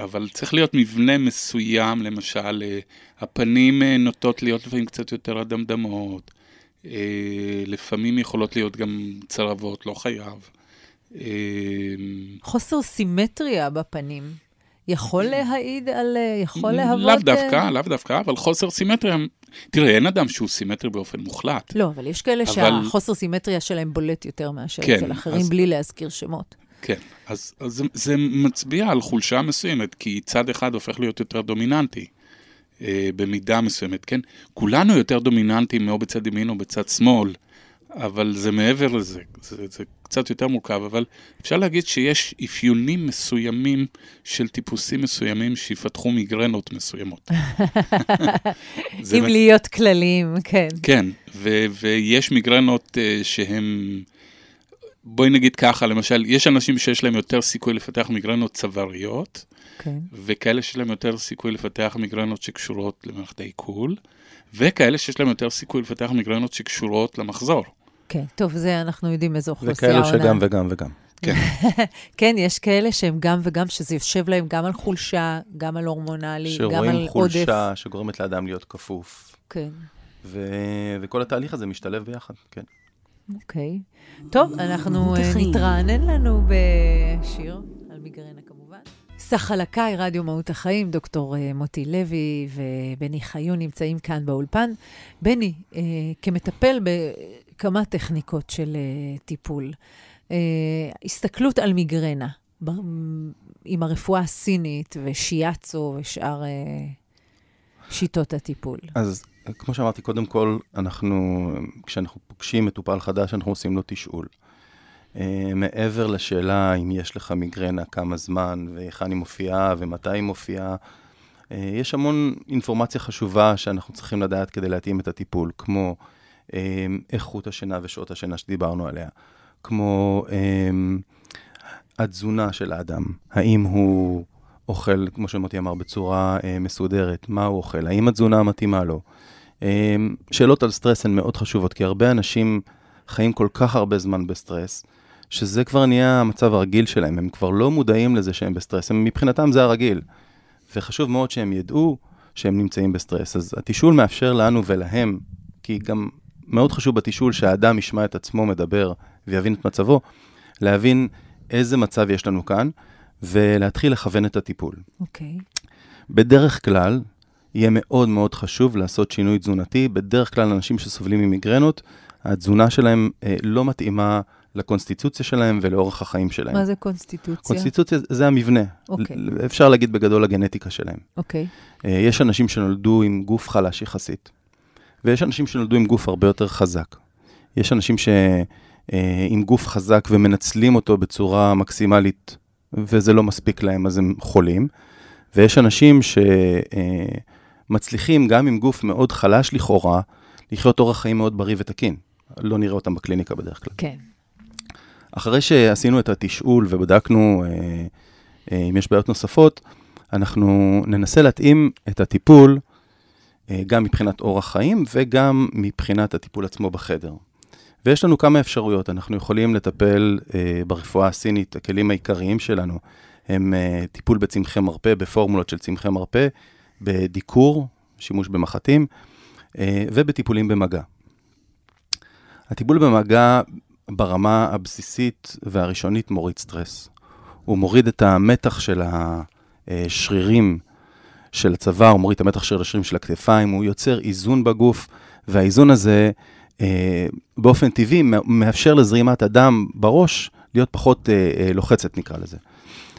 אבל צריך להיות מבנה מסוים, למשל, הפנים נוטות להיות לפעמים קצת יותר אדמדמות, לפעמים יכולות להיות גם צרבות, לא חייב. חוסר סימטריה בפנים. יכול להעיד על, יכול להוות... לאו דווקא, לאו דווקא, אבל חוסר סימטריה... תראה, אין אדם שהוא סימטרי באופן מוחלט. לא, אבל יש כאלה שהחוסר סימטריה שלהם בולט יותר מאשר אצל אחרים, בלי להזכיר שמות. כן, אז זה מצביע על חולשה מסוימת, כי צד אחד הופך להיות יותר דומיננטי, במידה מסוימת, כן? כולנו יותר דומיננטיים, או בצד ימין או בצד שמאל, אבל זה מעבר לזה, זה, זה קצת יותר מורכב, אבל אפשר להגיד שיש אפיונים מסוימים של טיפוסים מסוימים שיפתחו מיגרנות מסוימות. אם מס... להיות כללים, כן. כן, ו- ויש מיגרנות uh, שהם, בואי נגיד ככה, למשל, יש אנשים שיש להם יותר סיכוי לפתח מיגרנות צוואריות, כן. וכאלה שיש להם יותר סיכוי לפתח מיגרנות שקשורות למערכת העיכול, וכאלה שיש להם יותר סיכוי לפתח מיגרנות שקשורות למחזור. כן, טוב, זה אנחנו יודעים איזו אוכלוסייה עונה. וכאלה שגם וגם וגם. כן. כן, יש כאלה שהם גם וגם, שזה יושב להם גם על חולשה, גם על הורמונלי, גם על עודף. שרואים חולשה שגורמת לאדם להיות כפוף. כן. ו- וכל התהליך הזה משתלב ביחד, כן. אוקיי. טוב, אנחנו נתרענן לנו בשיר על מיגרנה כמובן. סחלקאי, רדיו מהות החיים, דוקטור מוטי לוי ובני חיון נמצאים כאן באולפן. בני, כמטפל בכמה טכניקות של טיפול, הסתכלות על מיגרנה, עם הרפואה הסינית ושיאצו ושאר שיטות הטיפול. אז כמו שאמרתי, קודם כל, אנחנו, כשאנחנו פוגשים מטופל חדש, אנחנו עושים לו תשאול. מעבר לשאלה אם יש לך מיגרנה, כמה זמן, וכאן היא מופיעה, ומתי היא מופיעה, יש המון אינפורמציה חשובה שאנחנו צריכים לדעת כדי להתאים את הטיפול, כמו איכות השינה ושעות השינה שדיברנו עליה, כמו התזונה של האדם, האם הוא אוכל, כמו שמוטי אמר, בצורה מסודרת, מה הוא אוכל, האם התזונה מתאימה לו. שאלות על סטרס הן מאוד חשובות, כי הרבה אנשים חיים כל כך הרבה זמן בסטרס, שזה כבר נהיה המצב הרגיל שלהם, הם כבר לא מודעים לזה שהם בסטרס, הם מבחינתם זה הרגיל, וחשוב מאוד שהם ידעו שהם נמצאים בסטרס, אז התישול מאפשר לנו ולהם, כי גם מאוד חשוב בתישול שהאדם ישמע את עצמו מדבר, ויבין את מצבו, להבין איזה מצב יש לנו כאן, ולהתחיל לכוון את הטיפול. אוקיי. Okay. בדרך כלל, יהיה מאוד מאוד חשוב לעשות שינוי תזונתי, בדרך כלל אנשים שסובלים ממיגרנות, התזונה שלהם אה, לא מתאימה לקונסטיטוציה שלהם ולאורך החיים שלהם. מה זה קונסטיטוציה? קונסטיטוציה זה המבנה. אוקיי. Okay. אפשר להגיד בגדול הגנטיקה שלהם. אוקיי. Okay. אה, יש אנשים שנולדו עם גוף חלש יחסית, ויש אנשים שנולדו עם גוף הרבה יותר חזק. יש אנשים ש, אה, עם גוף חזק ומנצלים אותו בצורה מקסימלית, וזה לא מספיק להם, אז הם חולים. ויש אנשים שמצליחים אה, גם עם גוף מאוד חלש לכאורה, לחיות אורח חיים מאוד בריא ותקין. לא נראה אותם בקליניקה בדרך כלל. כן. אחרי שעשינו את התשאול ובדקנו אה, אה, אם יש בעיות נוספות, אנחנו ננסה להתאים את הטיפול, אה, גם מבחינת אורח חיים וגם מבחינת הטיפול עצמו בחדר. ויש לנו כמה אפשרויות. אנחנו יכולים לטפל אה, ברפואה הסינית, הכלים העיקריים שלנו, הם אה, טיפול בצמחי מרפא, בפורמולות של צמחי מרפא, בדיקור, שימוש במחתים, אה, ובטיפולים במגע. הטיפול במגע ברמה הבסיסית והראשונית מוריד סטרס. הוא מוריד את המתח של השרירים של הצוואר, הוא מוריד את המתח של השרירים של הכתפיים, הוא יוצר איזון בגוף, והאיזון הזה אה, באופן טבעי מאפשר לזרימת הדם בראש להיות פחות אה, אה, לוחצת, נקרא לזה.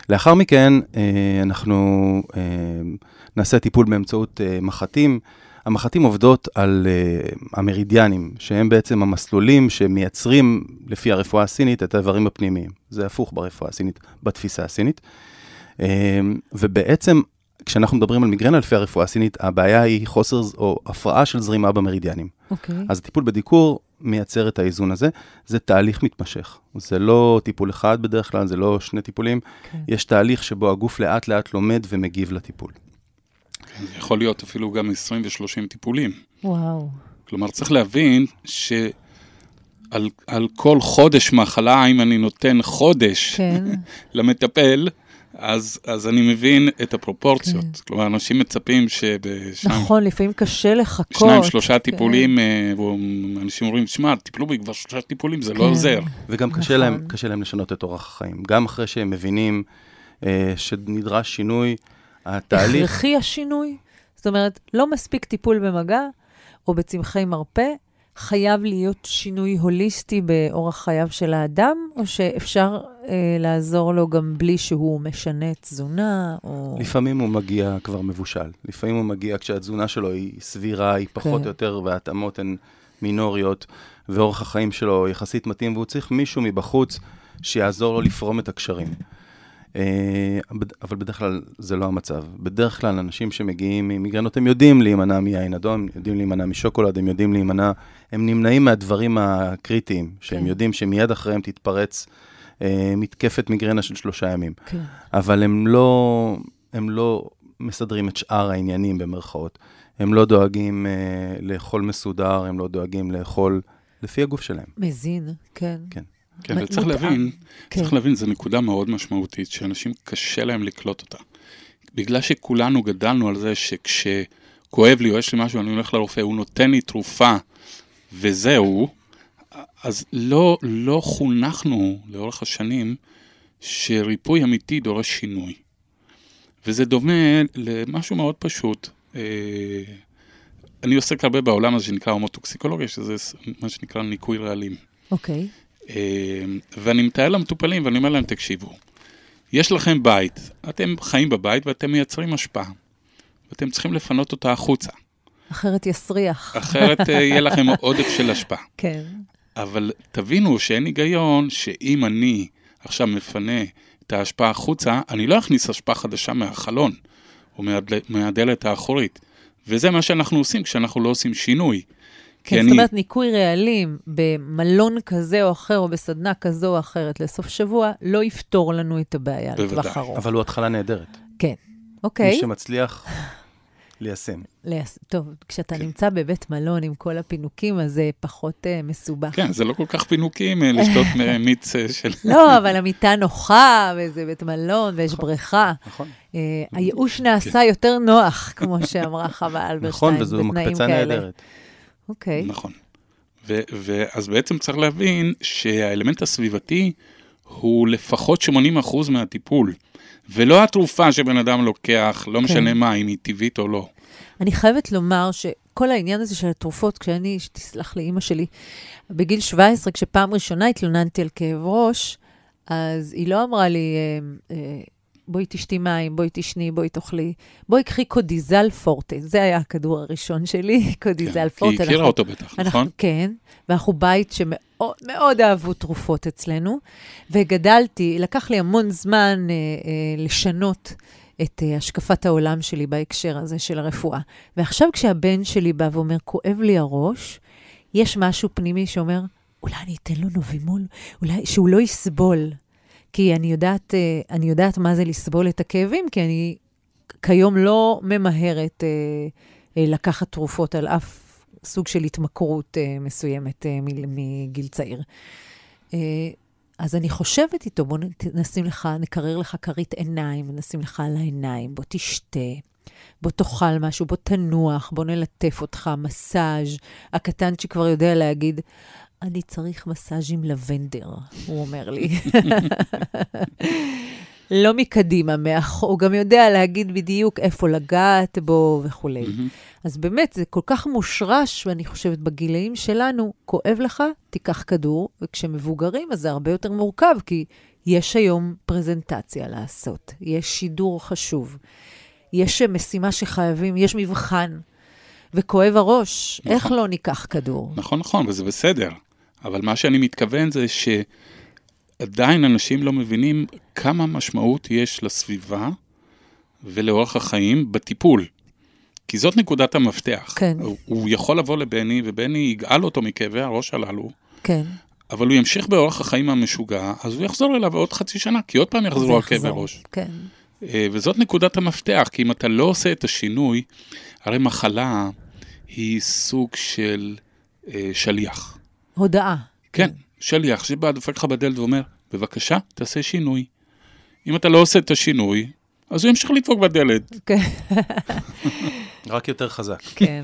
לאחר מכן אה, אנחנו אה, נעשה טיפול באמצעות אה, מחתים, המחתים עובדות על uh, המרידיאנים, שהם בעצם המסלולים שמייצרים לפי הרפואה הסינית את האיברים הפנימיים. זה הפוך ברפואה הסינית, בתפיסה הסינית. Uh, ובעצם, כשאנחנו מדברים על מיגרנה לפי הרפואה הסינית, הבעיה היא חוסר או הפרעה של זרימה במרידיאנים. Okay. אז הטיפול בדיקור מייצר את האיזון הזה. זה תהליך מתמשך. זה לא טיפול אחד בדרך כלל, זה לא שני טיפולים. Okay. יש תהליך שבו הגוף לאט לאט לומד ומגיב לטיפול. יכול להיות אפילו גם עשרים ושלושים טיפולים. וואו. כלומר, צריך להבין שעל על כל חודש מחלה, אם אני נותן חודש כן. למטפל, אז, אז אני מבין את הפרופורציות. כן. כלומר, אנשים מצפים שבשם... נכון, לפעמים קשה לחכות. שניים, שלושה טיפולים, כן. אנשים אומרים, שמע, טיפלו בי כבר שלושה טיפולים, זה כן. לא עוזר. וגם נכון. קשה, להם, קשה להם לשנות את אורח החיים. גם אחרי שהם מבינים אה, שנדרש שינוי, התהליך... הכרחי השינוי. זאת אומרת, לא מספיק טיפול במגע, או בצמחי מרפא, חייב להיות שינוי הוליסטי באורח חייו של האדם, או שאפשר אה, לעזור לו גם בלי שהוא משנה תזונה? או... לפעמים הוא מגיע כבר מבושל. לפעמים הוא מגיע כשהתזונה שלו היא סבירה, היא פחות או יותר, וההתאמות הן מינוריות, ואורח החיים שלו יחסית מתאים, והוא צריך מישהו מבחוץ שיעזור לו לפרום את הקשרים. אבל בדרך כלל זה לא המצב. בדרך כלל אנשים שמגיעים ממיגרנות, הם יודעים להימנע מיין אדום, יודעים להימנע משוקולד, הם יודעים להימנע, הם נמנעים מהדברים הקריטיים, שהם יודעים שמיד אחריהם תתפרץ מתקפת מיגרנה של שלושה ימים. אבל הם לא, הם לא מסדרים את שאר העניינים במרכאות. הם לא דואגים לאכול מסודר, הם לא דואגים לאכול לפי הגוף שלהם. מזין, כן. כן. כן, וצריך להבין, צריך להבין, זו נקודה מאוד משמעותית, שאנשים קשה להם לקלוט אותה. בגלל שכולנו גדלנו על זה שכשכואב לי או יש לי משהו, אני הולך לרופא, הוא נותן לי תרופה, וזהו, אז לא, לא חונכנו לאורך השנים שריפוי אמיתי דורש שינוי. וזה דומה למשהו מאוד פשוט. אני עוסק הרבה בעולם הזה שנקרא הומוטוקסיקולוגיה, שזה מה שנקרא ניקוי רעלים. אוקיי. ואני מתאר למטופלים ואני אומר להם, תקשיבו, יש לכם בית, אתם חיים בבית ואתם מייצרים השפעה, ואתם צריכים לפנות אותה החוצה. אחרת יסריח. אחרת יהיה לכם עודף של השפעה. כן. אבל תבינו שאין היגיון שאם אני עכשיו מפנה את ההשפעה החוצה, אני לא אכניס השפעה חדשה מהחלון או מהדלת האחורית. וזה מה שאנחנו עושים כשאנחנו לא עושים שינוי. כן, זאת אומרת, ניקוי רעלים במלון כזה או אחר, או בסדנה כזו או אחרת לסוף שבוע, לא יפתור לנו את הבעיה. בוודאי, אבל הוא התחלה נהדרת. כן, אוקיי. מי שמצליח ליישם. טוב, כשאתה נמצא בבית מלון עם כל הפינוקים, אז זה פחות מסובך. כן, זה לא כל כך פינוקים, לשתות מיץ של... לא, אבל המיטה נוחה, וזה בית מלון, ויש בריכה. נכון. הייאוש נעשה יותר נוח, כמו שאמרה חווה אלברשטיין, בתנאים כאלה. אוקיי. Okay. נכון. ו- ואז בעצם צריך להבין שהאלמנט הסביבתי הוא לפחות שמונים אחוז מהטיפול, ולא התרופה שבן אדם לוקח, לא okay. משנה מה, אם היא טבעית או לא. אני חייבת לומר שכל העניין הזה של התרופות, כשאני, שתסלח לאמא שלי, בגיל שבע עשרה, כשפעם ראשונה התלוננתי על כאב ראש, אז היא לא אמרה לי, בואי תשתי מים, בואי תשני, בואי תאכלי, בואי קחי קודיזל פורטה. זה היה הכדור הראשון שלי, קודיזל פורטה. היא הכירה אותו בטח, נכון? כן, ואנחנו בית שמאוד אהבו תרופות אצלנו, וגדלתי, לקח לי המון זמן לשנות את השקפת העולם שלי בהקשר הזה של הרפואה. ועכשיו כשהבן שלי בא ואומר, כואב לי הראש, יש משהו פנימי שאומר, אולי אני אתן לו נובימול, אולי שהוא לא יסבול. כי אני יודעת, אני יודעת מה זה לסבול את הכאבים, כי אני כיום לא ממהרת לקחת תרופות על אף סוג של התמכרות מסוימת מגיל צעיר. אז אני חושבת איתו, בוא נשים לך, נקרר לך קרית עיניים, נשים לך על העיניים, בוא תשתה, בוא תאכל משהו, בוא תנוח, בוא נלטף אותך, מסאז'. הקטנצ'י כבר יודע להגיד, אני צריך מסאז' עם לבנדר, הוא אומר לי. לא מקדימה, הוא גם יודע להגיד בדיוק איפה לגעת בו וכו'. אז באמת, זה כל כך מושרש, ואני חושבת, בגילאים שלנו, כואב לך, תיקח כדור, וכשמבוגרים, אז זה הרבה יותר מורכב, כי יש היום פרזנטציה לעשות, יש שידור חשוב, יש משימה שחייבים, יש מבחן, וכואב הראש, נכון. איך לא ניקח כדור? נכון, נכון, וזה בסדר. אבל מה שאני מתכוון זה שעדיין אנשים לא מבינים כמה משמעות יש לסביבה ולאורך החיים בטיפול. כי זאת נקודת המפתח. כן. הוא, הוא יכול לבוא לבני, ובני יגאל אותו מכאבי הראש הללו. כן. אבל הוא ימשיך באורך החיים המשוגע, אז הוא יחזור אליו עוד חצי שנה, כי עוד פעם יחזרו על כאבי הראש. כן. וזאת נקודת המפתח, כי אם אתה לא עושה את השינוי, הרי מחלה היא סוג של שליח. הודעה. כן, שליח, שבא דופק לך בדלת ואומר, בבקשה, תעשה שינוי. אם אתה לא עושה את השינוי, אז הוא ימשיך לדפוק בדלת. כן. רק יותר חזק. כן.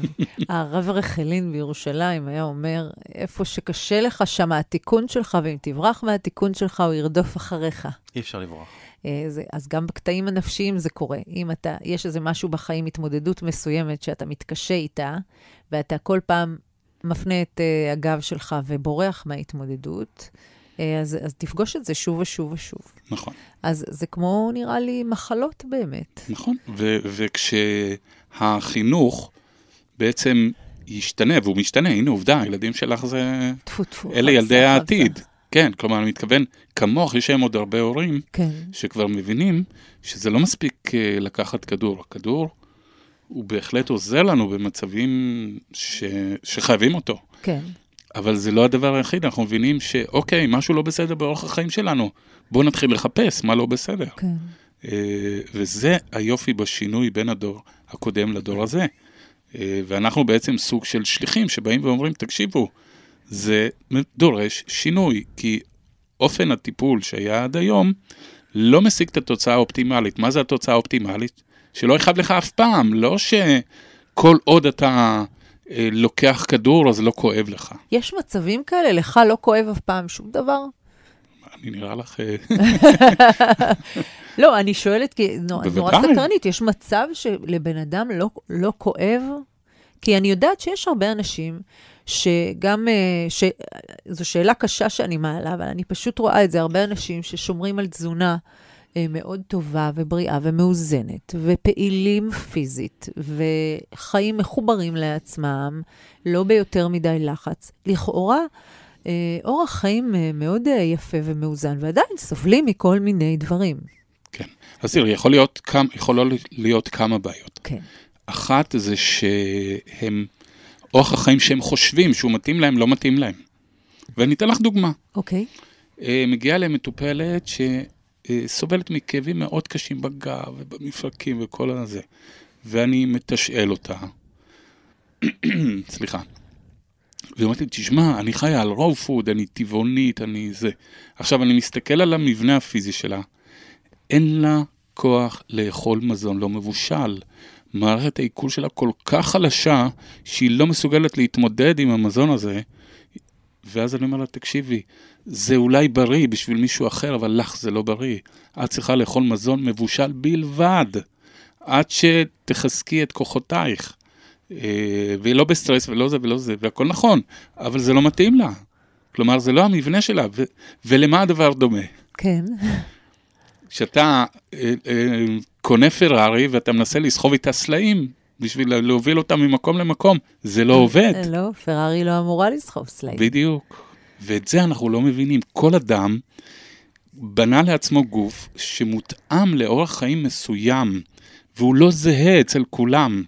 הרב רחלין בירושלים היה אומר, איפה שקשה לך, שם התיקון שלך, ואם תברח מהתיקון שלך, הוא ירדוף אחריך. אי אפשר לברוח. אז גם בקטעים הנפשיים זה קורה. אם אתה, יש איזה משהו בחיים, התמודדות מסוימת שאתה מתקשה איתה, ואתה כל פעם מפנה את הגב שלך ובורח מההתמודדות, אז, אז תפגוש את זה שוב ושוב ושוב. נכון. אז זה כמו, נראה לי, מחלות באמת. נכון, ו- וכשהחינוך בעצם ישתנה, והוא משתנה, הנה עובדה, הילדים שלך זה... טפו טפו. אלה ילדי העתיד. כן, כלומר, אני מתכוון, כמוך יש להם עוד הרבה הורים, כן. שכבר מבינים שזה לא מספיק לקחת כדור. הכדור הוא בהחלט עוזר לנו במצבים ש... שחייבים אותו. כן. אבל זה לא הדבר היחיד, אנחנו מבינים שאוקיי, משהו לא בסדר באורח החיים שלנו, בואו נתחיל לחפש מה לא בסדר. כן. וזה היופי בשינוי בין הדור הקודם לדור הזה. ואנחנו בעצם סוג של שליחים שבאים ואומרים, תקשיבו, זה דורש שינוי, כי אופן הטיפול שהיה עד היום לא משיג את התוצאה האופטימלית. מה זה התוצאה האופטימלית? שלא יחב לך אף פעם, לא שכל עוד אתה... לוקח כדור, אז לא כואב לך. יש מצבים כאלה? לך לא כואב אף פעם שום דבר? אני נראה לך... לא, אני שואלת, כי נורא סקרנית, יש מצב שלבן אדם לא, לא כואב? כי אני יודעת שיש הרבה אנשים שגם, ש... זו שאלה קשה שאני מעלה, אבל אני פשוט רואה את זה, הרבה אנשים ששומרים על תזונה מאוד טובה ובריאה ומאוזנת, ופעילים פיזית, וחיים מחוברים לעצמם, לא ביותר מדי לחץ. לכאורה, אורח חיים מאוד יפה ומאוזן, ועדיין סובלים מכל מיני דברים. כן. אז תראי, יכול להיות כמה, יכול להיות כמה בעיות. כן. אחת זה שהם, אורח החיים שהם חושבים שהוא מתאים להם, לא מתאים להם. ואני אתן לך דוגמה. אוקיי. מגיעה להם מטופלת ש... סובלת מכאבים מאוד קשים בגב ובמפרקים וכל הזה. ואני מתשאל אותה. סליחה. והיא אומרת לי, תשמע, אני חיה על רוב פוד, אני טבעונית, אני זה. עכשיו, אני מסתכל על המבנה הפיזי שלה. אין לה כוח לאכול מזון, לא מבושל. מערכת העיכול שלה כל כך חלשה, שהיא לא מסוגלת להתמודד עם המזון הזה. ואז אני אומר לה, תקשיבי, זה אולי בריא בשביל מישהו אחר, אבל לך זה לא בריא. את צריכה לאכול מזון מבושל בלבד, עד שתחזקי את כוחותייך. והיא לא בסטרס ולא זה ולא זה, והכל נכון, אבל זה לא מתאים לה. כלומר, זה לא המבנה שלה, ו- ולמה הדבר דומה? כן. כשאתה קונה פרארי, ואתה מנסה לסחוב איתה סלעים, בשביל להוביל אותה ממקום למקום, זה לא עובד. לא, פרארי לא אמורה לסחוב סלעים. בדיוק. ואת זה אנחנו לא מבינים. כל אדם בנה לעצמו גוף שמותאם לאורח חיים מסוים, והוא לא זהה אצל כולם.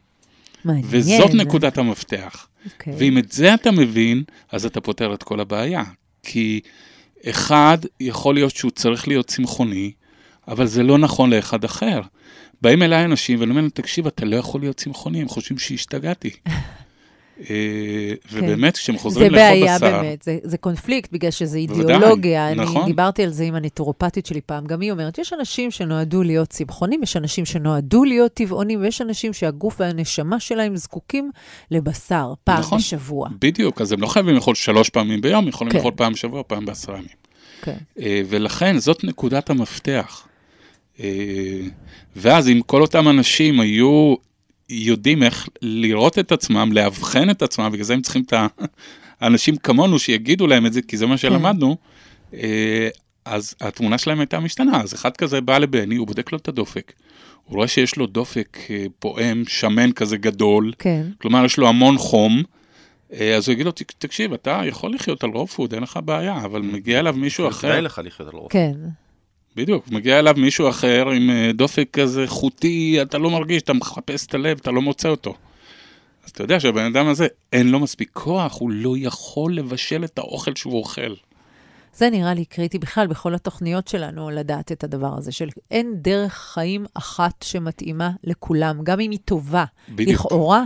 מעניין. וזאת נקודת המפתח. Okay. ואם את זה אתה מבין, אז אתה פותר את כל הבעיה. כי אחד יכול להיות שהוא צריך להיות צמחוני, אבל זה לא נכון לאחד אחר. באים אליי אנשים ואני אומר, תקשיב, אתה לא יכול להיות צמחוני, הם חושבים שהשתגעתי. ובאמת, כשהם חוזרים לאכול בשר... זה בעיה באמת, זה קונפליקט, בגלל שזה אידיאולוגיה. אני דיברתי על זה עם הנטורופטית שלי פעם, גם היא אומרת, יש אנשים שנועדו להיות צמחונים, יש אנשים שנועדו להיות טבעונים, ויש אנשים שהגוף והנשמה שלהם זקוקים לבשר פעם בשבוע. בדיוק, אז הם לא חייבים לאכול שלוש פעמים ביום, יכולים לאכול פעם בשבוע, פעם בעשרה ימים. ולכן, זאת נקודת המפתח. ואז אם כל אותם אנשים היו יודעים איך לראות את עצמם, להבחן את עצמם, בגלל זה הם צריכים את האנשים כמונו שיגידו להם את זה, כי זה מה שלמדנו, אז התמונה שלהם הייתה משתנה. אז אחד כזה בא לבני, הוא בודק לו את הדופק. הוא רואה שיש לו דופק פועם, שמן כזה גדול, כלומר יש לו המון חום, אז הוא יגיד לו, תקשיב, אתה יכול לחיות על רוב פוד, אין לך בעיה, אבל מגיע אליו מישהו אחר. כדאי לך לחיות על רוב. כן. בדיוק, מגיע אליו מישהו אחר עם דופק כזה חוטי, אתה לא מרגיש, אתה מחפש את הלב, אתה לא מוצא אותו. אז אתה יודע שהבן אדם הזה אין לו מספיק כוח, הוא לא יכול לבשל את האוכל שהוא אוכל. זה נראה לי קריטי בכלל בכל התוכניות שלנו לדעת את הדבר הזה, של אין דרך חיים אחת שמתאימה לכולם, גם אם היא טובה, לכאורה.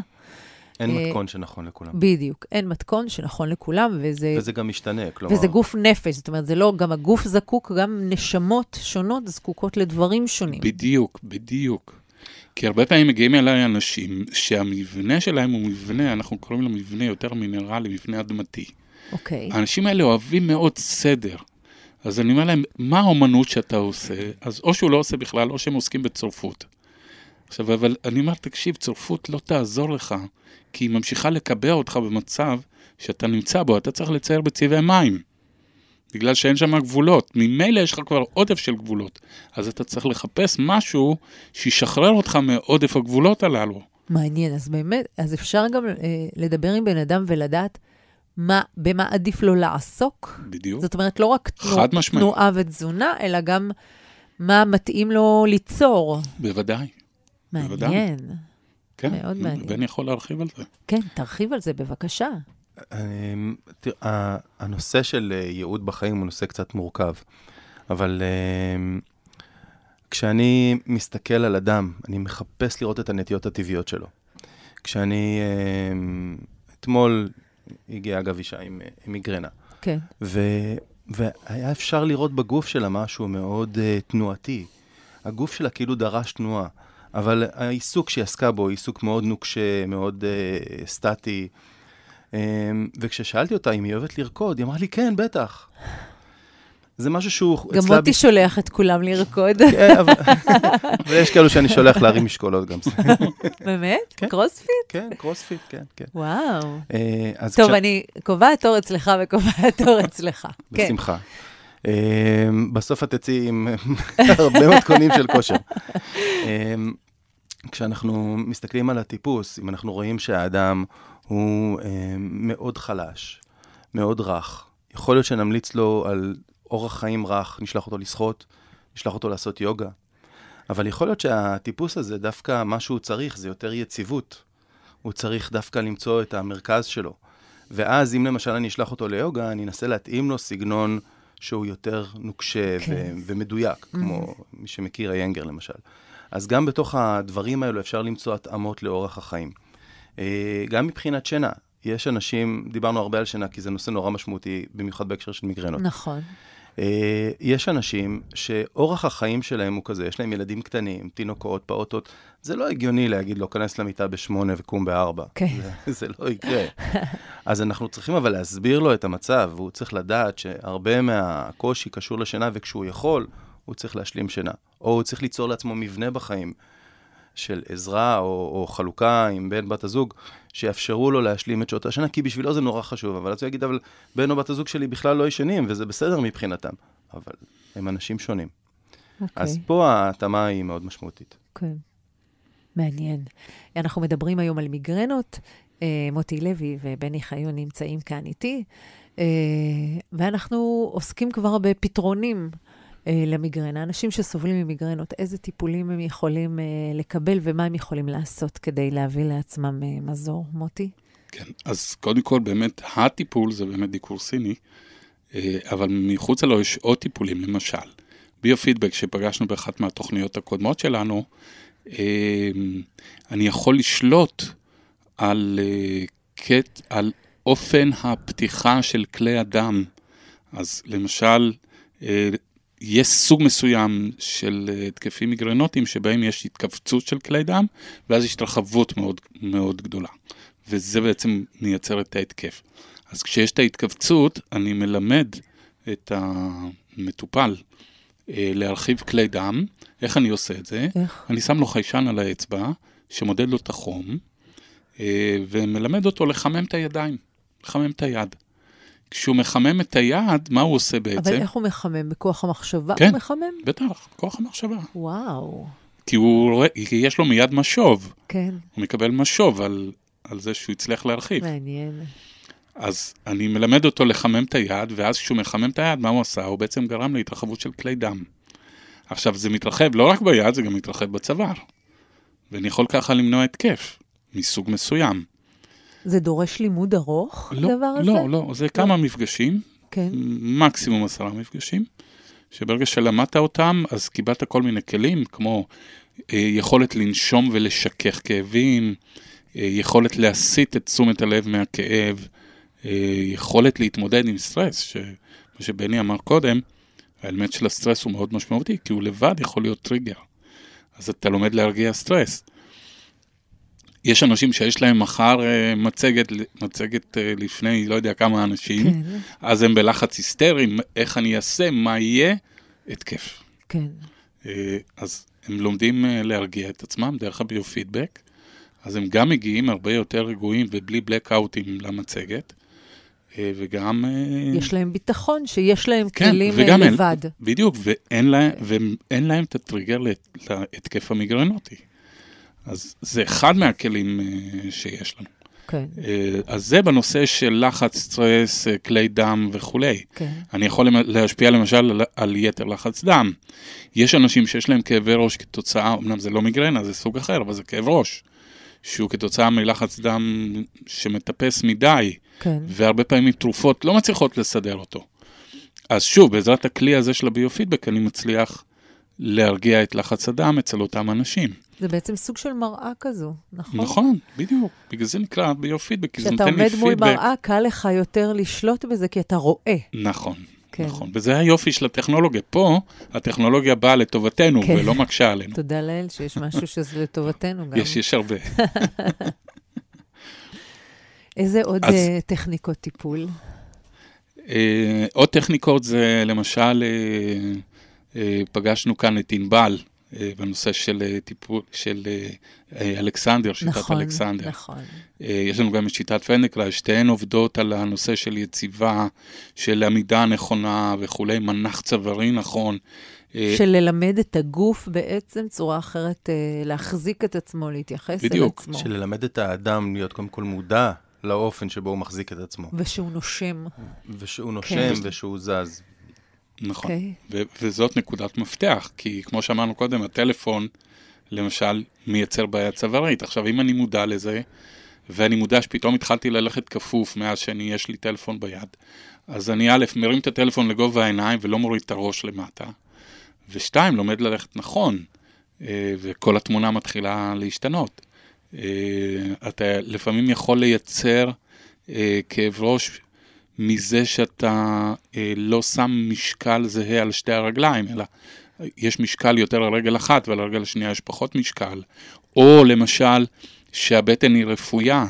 אין מתכון שנכון לכולם. בדיוק, אין מתכון שנכון לכולם, וזה... וזה גם משתנה, כלומר... וזה גוף נפש, זאת אומרת, זה לא, גם הגוף זקוק, גם נשמות שונות זקוקות לדברים שונים. בדיוק, בדיוק. כי הרבה פעמים מגיעים אליי אנשים שהמבנה שלהם הוא מבנה, אנחנו קוראים לו מבנה יותר מינרלי, מבנה אדמתי. אוקיי. האנשים האלה אוהבים מאוד סדר. אז אני אומר להם, מה האומנות שאתה עושה? אז או שהוא לא עושה בכלל, או שהם עוסקים בצורפות. עכשיו, אבל אני אומר, תקשיב, צורפות לא תעזור לך, כי היא ממשיכה לקבע אותך במצב שאתה נמצא בו, אתה צריך לצייר בצבעי מים, בגלל שאין שם גבולות. ממילא יש לך כבר עודף של גבולות, אז אתה צריך לחפש משהו שישחרר אותך מעודף הגבולות הללו. מעניין, אז באמת, אז אפשר גם אה, לדבר עם בן אדם ולדעת מה, במה עדיף לו לעסוק. בדיוק. זאת אומרת, לא רק תנוע, תנועה ותזונה, אלא גם מה מתאים לו ליצור. בוודאי. מעניין. כן, מאוד מעניין. ואני יכול להרחיב על זה. כן, תרחיב על זה, בבקשה. הנושא של ייעוד בחיים הוא נושא קצת מורכב, אבל כשאני מסתכל על אדם, אני מחפש לראות את הנטיות הטבעיות שלו. כשאני, אתמול הגיעה אגב אישה עם מיגרנה. כן. והיה אפשר לראות בגוף שלה משהו מאוד תנועתי. הגוף שלה כאילו דרש תנועה. אבל העיסוק שהיא עסקה בו, עיסוק מאוד נוקשה, מאוד uh, סטטי. Um, וכששאלתי אותה אם היא אוהבת לרקוד, היא אמרה לי, כן, בטח. זה משהו שהוא... גם מותי ב... שולח את כולם לרקוד. כן, אבל... ויש כאלו שאני שולח להרים משקולות גם. באמת? כן? קרוספיט? כן, קרוספיט, כן, כן. וואו. Uh, אז טוב, כש... אני קובע תור אצלך וקובע תור אצלך. בשמחה. בסוף התציא עם הרבה מתכונים של כושר. כשאנחנו מסתכלים על הטיפוס, אם אנחנו רואים שהאדם הוא מאוד חלש, מאוד רך, יכול להיות שנמליץ לו על אורח חיים רך, נשלח אותו לשחות, נשלח אותו לעשות יוגה, אבל יכול להיות שהטיפוס הזה דווקא מה שהוא צריך זה יותר יציבות, הוא צריך דווקא למצוא את המרכז שלו, ואז אם למשל אני אשלח אותו ליוגה, אני אנסה להתאים לו סגנון שהוא יותר נוקשה ומדויק, כמו מי שמכיר איינגר למשל. אז גם בתוך הדברים האלו אפשר למצוא התאמות לאורך החיים. גם מבחינת שינה, יש אנשים, דיברנו הרבה על שינה, כי זה נושא נורא משמעותי, במיוחד בהקשר של מיגרנות. נכון. יש אנשים שאורך החיים שלהם הוא כזה, יש להם ילדים קטנים, תינוקות, פעוטות, זה לא הגיוני להגיד לו, כנס למיטה בשמונה וקום בארבע. זה לא יקרה. אז אנחנו צריכים אבל להסביר לו את המצב, והוא צריך לדעת שהרבה מהקושי קשור לשינה, וכשהוא יכול, הוא צריך להשלים שינה. או הוא צריך ליצור לעצמו מבנה בחיים של עזרה או, או חלוקה עם בן בת הזוג, שיאפשרו לו להשלים את שעות השינה, כי בשבילו זה נורא חשוב. אבל אז הוא יגיד, אבל בן או בת הזוג שלי בכלל לא ישנים, וזה בסדר מבחינתם. אבל הם אנשים שונים. Okay. אז פה ההתאמה היא מאוד משמעותית. כן. Okay. מעניין. אנחנו מדברים היום על מיגרנות. מוטי לוי ובני חיון נמצאים כאן איתי, ואנחנו עוסקים כבר בפתרונים למיגרנה. אנשים שסובלים ממיגרנות, איזה טיפולים הם יכולים לקבל, ומה הם יכולים לעשות כדי להביא לעצמם מזור, מוטי? כן, אז קודם כל, באמת, הטיפול זה באמת דיקור סיני, אבל מחוץ לו יש עוד טיפולים, למשל. ביו-פידבק שפגשנו באחת מהתוכניות הקודמות שלנו, אני יכול לשלוט על, על אופן הפתיחה של כלי הדם. אז למשל, יש סוג מסוים של תקפים מיגרנוטיים שבהם יש התכווצות של כלי דם, ואז יש התרחבות מאוד, מאוד גדולה. וזה בעצם מייצר את ההתקף. אז כשיש את ההתכווצות, אני מלמד את המטופל להרחיב כלי דם. איך אני עושה את זה? איך? אני שם לו חיישן על האצבע, שמודד לו את החום, ומלמד אותו לחמם את הידיים, לחמם את היד. כשהוא מחמם את היד, מה הוא עושה בעצם? אבל איך הוא מחמם? בכוח המחשבה הוא מחמם? כן, בטח, בכוח המחשבה. וואו. כי יש לו מיד משוב. כן. הוא מקבל משוב על זה שהוא הצליח להרחיב. מעניין. אז אני מלמד אותו לחמם את היד, ואז כשהוא מחמם את היד, מה הוא עשה? הוא בעצם גרם להתרחבות של כלי דם. עכשיו, זה מתרחב לא רק ביד, זה גם מתרחב בצוואר. ואני יכול ככה למנוע התקף, מסוג מסוים. זה דורש לימוד ארוך, הדבר הזה? לא, לא, זה כמה מפגשים, כן. מקסימום עשרה מפגשים, שברגע שלמדת אותם, אז קיבלת כל מיני כלים, כמו אה, יכולת לנשום ולשכח כאבים, אה, יכולת להסיט את תשומת הלב מהכאב, אה, יכולת להתמודד עם סטרס, ש... מה שבני אמר קודם, האלמנט של הסטרס הוא מאוד משמעותי, כי הוא לבד יכול להיות טריגר. אז אתה לומד להרגיע סטרס. יש אנשים שיש להם מחר מצגת, מצגת לפני, לא יודע כמה אנשים, כן. אז הם בלחץ היסטרי, איך אני אעשה, מה יהיה, התקף. כן. אז הם לומדים להרגיע את עצמם דרך הביו-פידבק, אז הם גם מגיעים הרבה יותר רגועים ובלי בלק-אוטים למצגת, וגם... יש להם ביטחון, שיש להם כן, כלים לבד. אין, בדיוק, ואין לה, ואין להם את הטריגר להתקף המיגרנוטי. אז זה אחד מהכלים שיש לנו. כן. אז זה בנושא של לחץ, סטרס, כלי דם וכולי. כן. אני יכול להשפיע למשל על יתר לחץ דם. יש אנשים שיש להם כאבי ראש כתוצאה, אמנם זה לא מיגרנה, זה סוג אחר, אבל זה כאב ראש. שהוא כתוצאה מלחץ דם שמטפס מדי, כן. והרבה פעמים תרופות לא מצליחות לסדר אותו. אז שוב, בעזרת הכלי הזה של הביו-פידבק, אני מצליח להרגיע את לחץ הדם אצל אותם אנשים. זה בעצם סוג של מראה כזו, נכון? נכון, בדיוק. בגלל זה נקרא ביו-פידבק, כי זה נותן לי פידבק. כשאתה עומד מול מראה, קל לך יותר לשלוט בזה, כי אתה רואה. נכון, כן. נכון. וזה היופי של הטכנולוגיה. פה, הטכנולוגיה באה לטובתנו, כן. ולא מקשה עלינו. תודה לאל שיש משהו שזה לטובתנו גם. יש, יש הרבה. איזה עוד אז, טכניקות טיפול? אה, עוד טכניקות זה, למשל, אה, אה, פגשנו כאן את ענבל, בנושא של טיפול, של אלכסנדר, שיטת נכון, אלכסנדר. נכון. יש לנו גם את שיטת פנקרה, שתיהן עובדות על הנושא של יציבה, של עמידה נכונה וכולי, מנח צווארי נכון. של ללמד את הגוף בעצם צורה אחרת, להחזיק את עצמו, להתייחס בדיוק. אל עצמו. של ללמד את האדם להיות קודם כל מודע לאופן שבו הוא מחזיק את עצמו. ושהוא נושם. ושהוא נושם כן. ושהוא זז. נכון, okay. ו- וזאת נקודת מפתח, כי כמו שאמרנו קודם, הטלפון, למשל, מייצר בעיה צווארית. עכשיו, אם אני מודע לזה, ואני מודע שפתאום התחלתי ללכת כפוף מאז שאני, יש לי טלפון ביד, אז אני א', מרים את הטלפון לגובה העיניים ולא מוריד את הראש למטה, ושתיים, לומד ללכת נכון, וכל התמונה מתחילה להשתנות. אתה לפעמים יכול לייצר כאב ראש, מזה שאתה אה, לא שם משקל זהה על שתי הרגליים, אלא יש משקל יותר על רגל אחת, ועל הרגל השנייה יש פחות משקל. או למשל, שהבטן היא רפויה,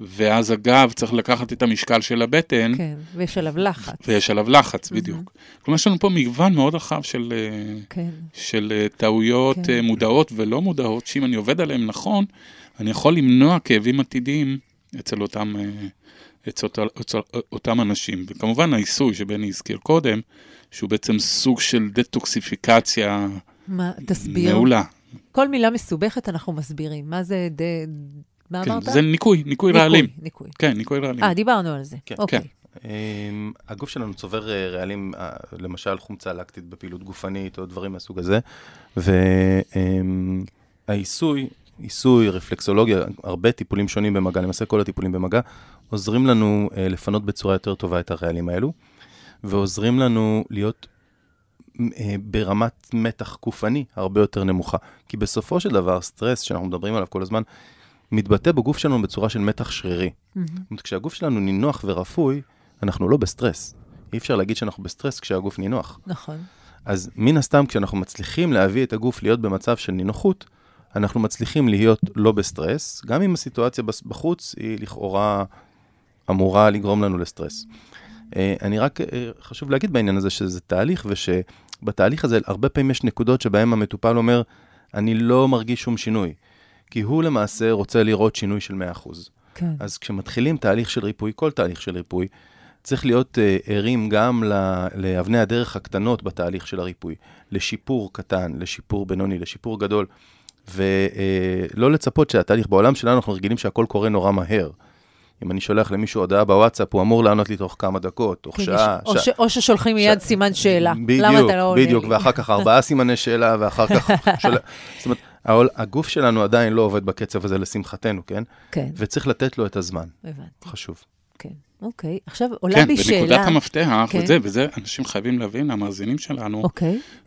ואז הגב צריך לקחת את המשקל של הבטן. כן, ויש עליו לחץ. ויש עליו לחץ, בדיוק. Mm-hmm. כלומר, יש לנו פה מגוון מאוד רחב של, כן. של טעויות כן. מודעות ולא מודעות, שאם אני עובד עליהן נכון, אני יכול למנוע כאבים עתידיים אצל אותם... אצל אותם אנשים, וכמובן העיסוי שבני הזכיר קודם, שהוא בעצם סוג של דטוקסיפיקציה מעולה. כל מילה מסובכת אנחנו מסבירים, מה זה, מה אמרת? זה ניקוי, ניקוי רעלים. כן, ניקוי רעלים. אה, דיברנו על זה, אוקיי. הגוף שלנו צובר רעלים, למשל חומצה לקטית בפעילות גופנית, או דברים מהסוג הזה, והעיסוי, עיסוי, רפלקסולוגיה, הרבה טיפולים שונים במגע, למעשה כל הטיפולים במגע, עוזרים לנו אה, לפנות בצורה יותר טובה את הרעלים האלו, ועוזרים לנו להיות אה, ברמת מתח גופני הרבה יותר נמוכה. כי בסופו של דבר, סטרס שאנחנו מדברים עליו כל הזמן, מתבטא בגוף שלנו בצורה של מתח שרירי. Mm-hmm. כשהגוף שלנו נינוח ורפוי, אנחנו לא בסטרס. אי אפשר להגיד שאנחנו בסטרס כשהגוף נינוח. נכון. אז מן הסתם, כשאנחנו מצליחים להביא את הגוף להיות במצב של נינוחות, אנחנו מצליחים להיות לא בסטרס, גם אם הסיטואציה בחוץ היא לכאורה אמורה לגרום לנו לסטרס. אני רק חשוב להגיד בעניין הזה שזה תהליך, ושבתהליך הזה הרבה פעמים יש נקודות שבהם המטופל אומר, אני לא מרגיש שום שינוי, כי הוא למעשה רוצה לראות שינוי של מאה אחוז. כן. אז כשמתחילים תהליך של ריפוי, כל תהליך של ריפוי, צריך להיות ערים גם לאבני הדרך הקטנות בתהליך של הריפוי, לשיפור קטן, לשיפור בינוני, לשיפור גדול, ולא לצפות שהתהליך בעולם שלנו, אנחנו רגילים שהכל קורה נורא מהר. אם אני שולח למישהו הודעה בוואטסאפ, הוא אמור לענות לי תוך כמה דקות, תוך שעה. או ששולחים מיד סימן שאלה. בדיוק, בדיוק, ואחר כך ארבעה סימני שאלה, ואחר כך... זאת אומרת, הגוף שלנו עדיין לא עובד בקצב הזה לשמחתנו, כן? כן. וצריך לתת לו את הזמן. חשוב. כן. אוקיי, עכשיו עולה בי שאלה. כן, בנקודת המפתח, וזה, וזה אנשים חייבים להבין, המאזינים שלנו,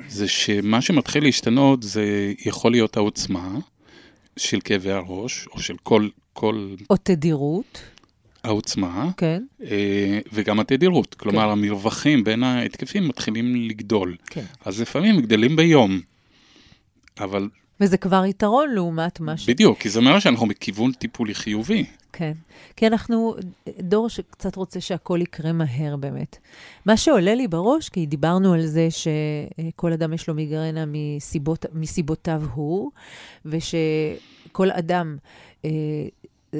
זה שמה שמתחיל להשתנות, זה יכול להיות העוצמה של כאבי הראש, או של כל... או תדירות. העוצמה, וגם התדירות. כלומר, המרווחים בין ההתקפים מתחילים לגדול. אז לפעמים גדלים ביום, אבל... וזה כבר יתרון לעומת משהו. בדיוק, כי זה אומר שאנחנו מכיוון טיפולי חיובי. כן, כי אנחנו דור שקצת רוצה שהכל יקרה מהר באמת. מה שעולה לי בראש, כי דיברנו על זה שכל אדם יש לו מיגרנה מסיבות, מסיבותיו הוא, ושכל אדם אה,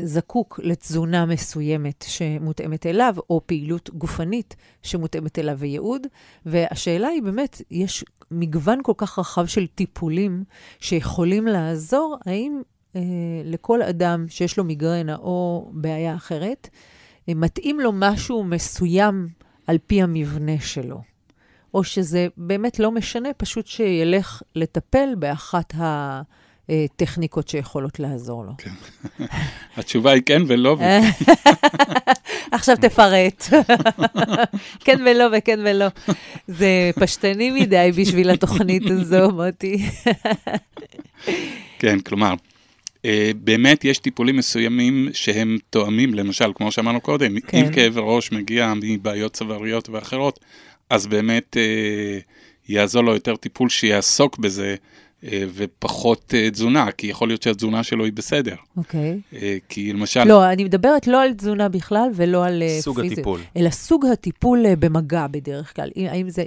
זקוק לתזונה מסוימת שמותאמת אליו, או פעילות גופנית שמותאמת אליו וייעוד. והשאלה היא באמת, יש מגוון כל כך רחב של טיפולים שיכולים לעזור, האם אה, לכל אדם שיש לו מיגרנה או בעיה אחרת, אה, מתאים לו משהו מסוים על פי המבנה שלו. או שזה באמת לא משנה, פשוט שילך לטפל באחת ה... טכניקות שיכולות לעזור לו. כן. התשובה היא כן ולא. עכשיו תפרט. כן ולא וכן ולא. זה פשטני מדי בשביל התוכנית הזו, מוטי. כן, כלומר, באמת יש טיפולים מסוימים שהם תואמים, למשל, כמו שאמרנו קודם, אם כאב ראש מגיע מבעיות צוואריות ואחרות, אז באמת יעזור לו יותר טיפול שיעסוק בזה, ופחות תזונה, כי יכול להיות שהתזונה שלו היא בסדר. אוקיי. כי למשל... לא, אני מדברת לא על תזונה בכלל, ולא על סוג הטיפול. אלא סוג הטיפול במגע בדרך כלל.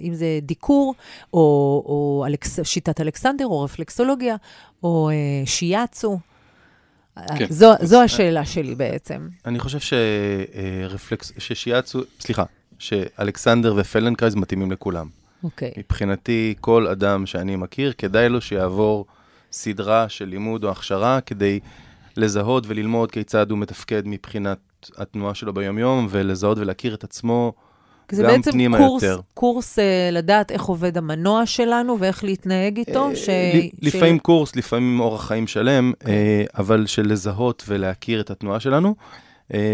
אם זה דיקור, או שיטת אלכסנדר, או רפלקסולוגיה, או שיאצו. זו השאלה שלי בעצם. אני חושב ששיאצו... סליחה, שאלכסנדר ופלנקרייז מתאימים לכולם. Okay. מבחינתי, כל אדם שאני מכיר, כדאי לו שיעבור סדרה של לימוד או הכשרה, כדי לזהות וללמוד כיצד הוא מתפקד מבחינת התנועה שלו ביום-יום, ולזהות ולהכיר את עצמו גם פנימה יותר. זה בעצם קורס לדעת איך עובד המנוע שלנו, ואיך להתנהג איתו. לפעמים קורס, לפעמים אורח חיים שלם, אבל של לזהות ולהכיר את התנועה שלנו,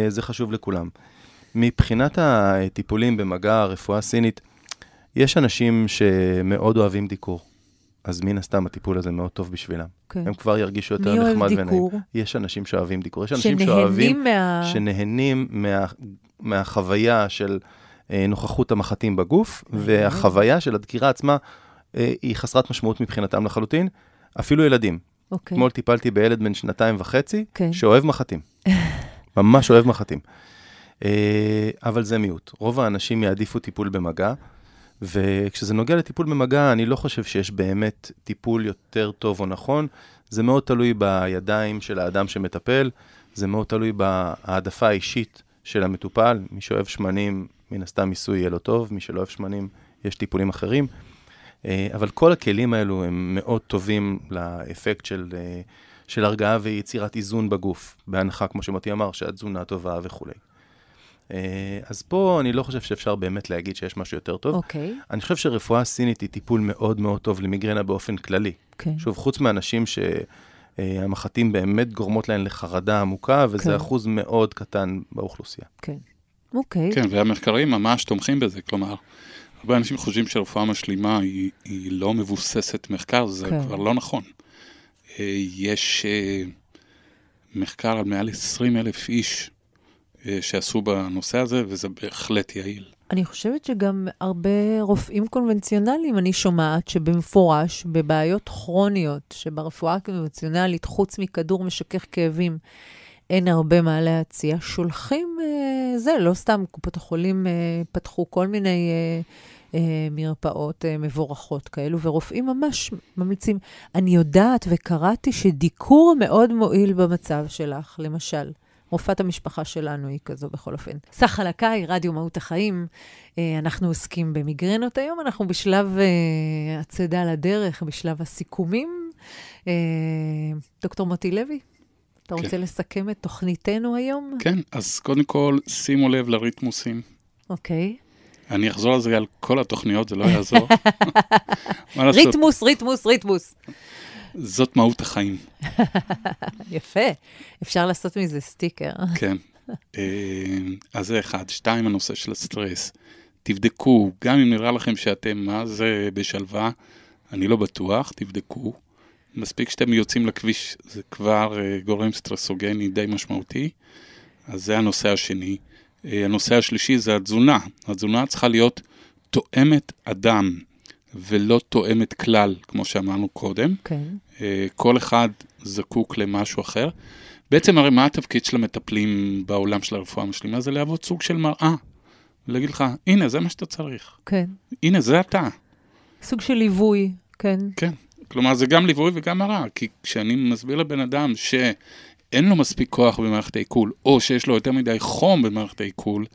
זה חשוב לכולם. מבחינת הטיפולים במגע, הרפואה הסינית, יש אנשים שמאוד אוהבים דיקור, אז מן הסתם הטיפול הזה מאוד טוב בשבילם. Okay. הם כבר ירגישו יותר נחמד ונעים. יש אנשים שאוהבים דיקור, יש אנשים שאוהבים, מה... שנהנים מה, מהחוויה של אה, נוכחות המחתים בגוף, okay. והחוויה של הדקירה עצמה אה, היא חסרת משמעות מבחינתם לחלוטין, אפילו ילדים. Okay. אתמול טיפלתי בילד בן שנתיים וחצי, okay. שאוהב מחתים, ממש אוהב מחתים. אה, אבל זה מיעוט. רוב האנשים יעדיפו טיפול במגע, וכשזה נוגע לטיפול במגע, אני לא חושב שיש באמת טיפול יותר טוב או נכון. זה מאוד תלוי בידיים של האדם שמטפל, זה מאוד תלוי בהעדפה האישית של המטופל. מי שאוהב שמנים, מן הסתם מיסוי יהיה לו טוב, מי שלא אוהב שמנים, יש טיפולים אחרים. אבל כל הכלים האלו הם מאוד טובים לאפקט של, של הרגעה ויצירת איזון בגוף, בהנחה, כמו שמוטי אמר, שהתזונה טובה וכו'. אז פה אני לא חושב שאפשר באמת להגיד שיש משהו יותר טוב. אוקיי. אני חושב שרפואה סינית היא טיפול מאוד מאוד טוב למיגרנה באופן כללי. אוקיי. שוב, חוץ מאנשים שהמחתים באמת גורמות להן לחרדה עמוקה, וזה אחוז מאוד קטן באוכלוסייה. כן. אוקיי. כן, והמחקרים ממש תומכים בזה. כלומר, הרבה אנשים חושבים שרפואה משלימה היא, היא לא מבוססת מחקר, זה כבר לא נכון. יש מחקר על מעל עשרים אלף איש שעשו בנושא הזה, וזה בהחלט יעיל. אני חושבת שגם הרבה רופאים קונבנציונליים, אני שומעת שבמפורש, בבעיות כרוניות, שברפואה הקונבנציונלית, חוץ מכדור משכך כאבים, אין הרבה מה להציע. שולחים, זה לא סתם, קופות החולים פתחו כל מיני מרפאות מבורכות כאלו, ורופאים ממש ממליצים. אני יודעת וקראתי שדיקור מאוד מועיל במצב שלך, למשל. רופאת המשפחה שלנו היא כזו בכל אופן. סך הלקאי, רדיו מהות החיים, אנחנו עוסקים במיגרנות. היום אנחנו בשלב הצדה לדרך, בשלב הסיכומים. דוקטור מוטי לוי, אתה רוצה לסכם את תוכניתנו היום? כן, אז קודם כל, שימו לב לריתמוסים. אוקיי. אני אחזור על זה על כל התוכניות, זה לא יעזור. ריתמוס, ריתמוס, ריתמוס. זאת מהות החיים. יפה. אפשר לעשות מזה סטיקר. כן. אז זה אחד. שתיים, הנושא של הסטרס. תבדקו, גם אם נראה לכם שאתם מה זה בשלווה, אני לא בטוח, תבדקו. מספיק שאתם יוצאים לכביש, זה כבר גורם סטרסוגני די משמעותי. אז זה הנושא השני. הנושא השלישי זה התזונה. התזונה צריכה להיות תואמת אדם, ולא תואמת כלל, כמו שאמרנו קודם. Okay. כל אחד זקוק למשהו אחר. בעצם הרי מה התפקיד של המטפלים בעולם של הרפואה המשלימה? זה להוות סוג של מראה. להגיד לך, הנה, זה מה שאתה צריך. כן. Okay. הנה, זה אתה. סוג של ליווי, כן. כן. כלומר, זה גם ליווי וגם מראה. כי כשאני מסביר לבן אדם שאין לו מספיק כוח במערכת העיכול, או שיש לו יותר מדי חום במערכת העיכול,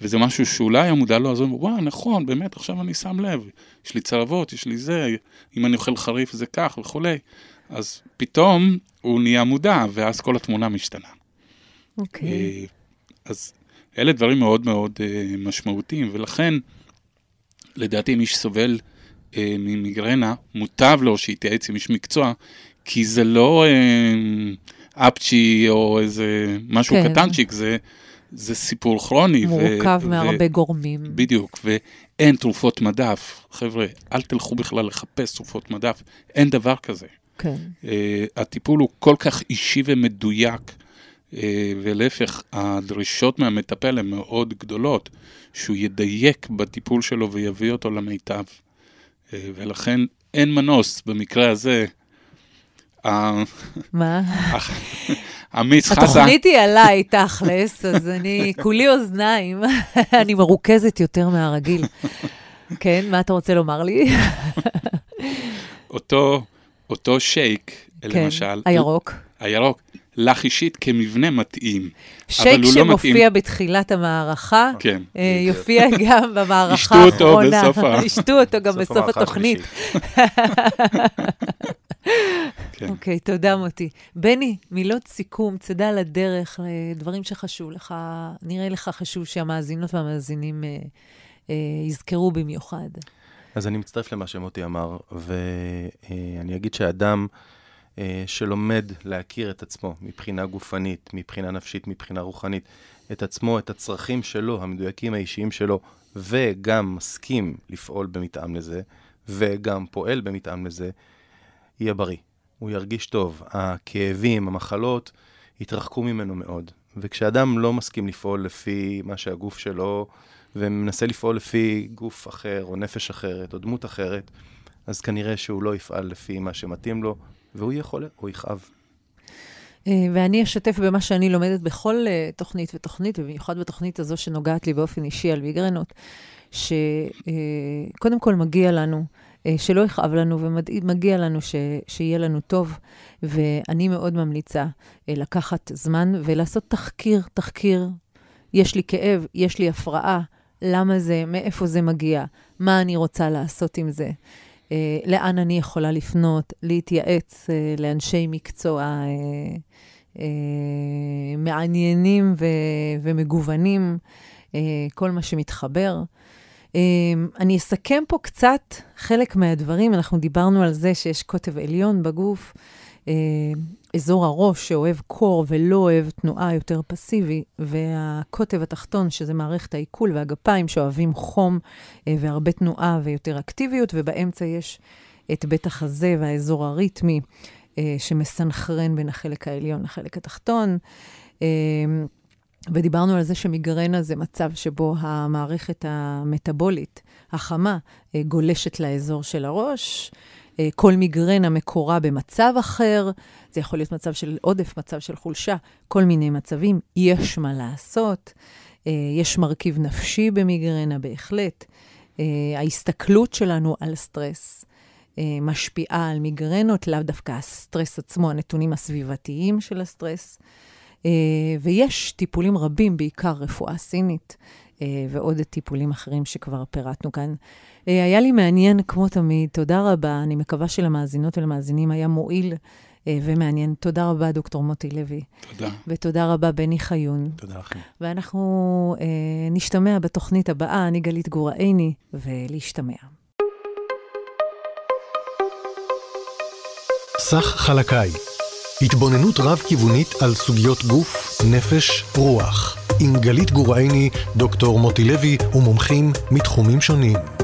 וזה משהו שאולי המודע לא, אז הוא אומר, וואה, נכון, באמת, עכשיו אני שם לב, יש לי צלבות, יש לי זה, אם אני אוכל חריף זה כך וכולי, אז פתאום הוא נהיה מודע, ואז כל התמונה משתנה. אוקיי. אז אלה דברים מאוד מאוד משמעותיים, ולכן, לדעתי, מי שסובל ממיגרנה, מוטב לו שהתייעץ עם איש מקצוע, כי זה לא אפצ'י או איזה משהו קטנצ'יק, זה... זה סיפור כרוני. מורכב ו- מהרבה ו- גורמים. בדיוק, ואין תרופות מדף. חבר'ה, אל תלכו בכלל לחפש תרופות מדף. אין דבר כזה. כן. Uh, הטיפול הוא כל כך אישי ומדויק, uh, ולהפך, הדרישות מהמטפל הן מאוד גדולות, שהוא ידייק בטיפול שלו ויביא אותו למיטב. Uh, ולכן אין מנוס במקרה הזה. מה? התוכנית היא עליי תכלס, אז אני כולי אוזניים, אני מרוכזת יותר מהרגיל. כן, מה אתה רוצה לומר לי? אותו שייק, למשל. הירוק. הירוק, לך אישית כמבנה מתאים. שייק שמופיע בתחילת המערכה, יופיע גם במערכה האחרונה. ישתו אותו גם בסוף התוכנית. אוקיי, תודה מוטי. בני, מילות סיכום, צדה על הדרך, דברים שחשוב לך, נראה לך חשוב שהמאזינות והמאזינים יזכרו במיוחד. אז אני מצטרף למה שמוטי אמר, ואני אגיד שהאדם שלומד להכיר את עצמו מבחינה גופנית, מבחינה נפשית, מבחינה רוחנית, את עצמו, את הצרכים שלו, המדויקים האישיים שלו, וגם מסכים לפעול במתאם לזה, וגם פועל במתאם לזה, יהיה בריא. הוא ירגיש טוב. הכאבים, המחלות, יתרחקו ממנו מאוד. וכשאדם לא מסכים לפעול לפי מה שהגוף שלו, ומנסה לפעול לפי גוף אחר, או נפש אחרת, או דמות אחרת, אז כנראה שהוא לא יפעל לפי מה שמתאים לו, והוא יכול, הוא יכאב. ואני אשתף במה שאני לומדת בכל תוכנית ותוכנית, ובמיוחד בתוכנית הזו שנוגעת לי באופן אישי על מיגרנות, שקודם כל מגיע לנו, שלא יכאב לנו ומגיע לנו ש, שיהיה לנו טוב, ואני מאוד ממליצה לקחת זמן ולעשות תחקיר, תחקיר, יש לי כאב, יש לי הפרעה, למה זה, מאיפה זה מגיע, מה אני רוצה לעשות עם זה, לאן אני יכולה לפנות, להתייעץ לאנשי מקצוע מעניינים ו, ומגוונים, כל מה שמתחבר. אני אסכם פה קצת חלק מהדברים, אנחנו דיברנו על זה שיש קוטב עליון בגוף, אזור הראש שאוהב קור ולא אוהב תנועה יותר פסיבי, והקוטב התחתון שזה מערכת העיכול והגפיים שאוהבים חום והרבה תנועה ויותר אקטיביות, ובאמצע יש את בית החזה והאזור הריתמי שמסנחרן בין החלק העליון לחלק התחתון. ודיברנו על זה שמיגרנה זה מצב שבו המערכת המטאבולית, החמה, גולשת לאזור של הראש. כל מיגרנה מקורה במצב אחר. זה יכול להיות מצב של עודף, מצב של חולשה, כל מיני מצבים. יש מה לעשות. יש מרכיב נפשי במיגרנה בהחלט. ההסתכלות שלנו על סטרס משפיעה על מיגרנות, לאו דווקא הסטרס עצמו, הנתונים הסביבתיים של הסטרס. ויש טיפולים רבים, בעיקר רפואה סינית, ועוד טיפולים אחרים שכבר פירטנו כאן. היה לי מעניין כמו תמיד, תודה רבה, אני מקווה שלמאזינות ולמאזינים היה מועיל ומעניין. תודה רבה דוקטור מוטי לוי. תודה. ותודה רבה בני חיון. תודה לכם. ואנחנו נשתמע בתוכנית הבאה, אני גלית גורא עיני, ולהשתמע. סך חלקאי. התבוננות רב-כיוונית על סוגיות גוף, נפש רוח, עם גלית גורא עיני, דוקטור מוטי לוי ומומחים מתחומים שונים.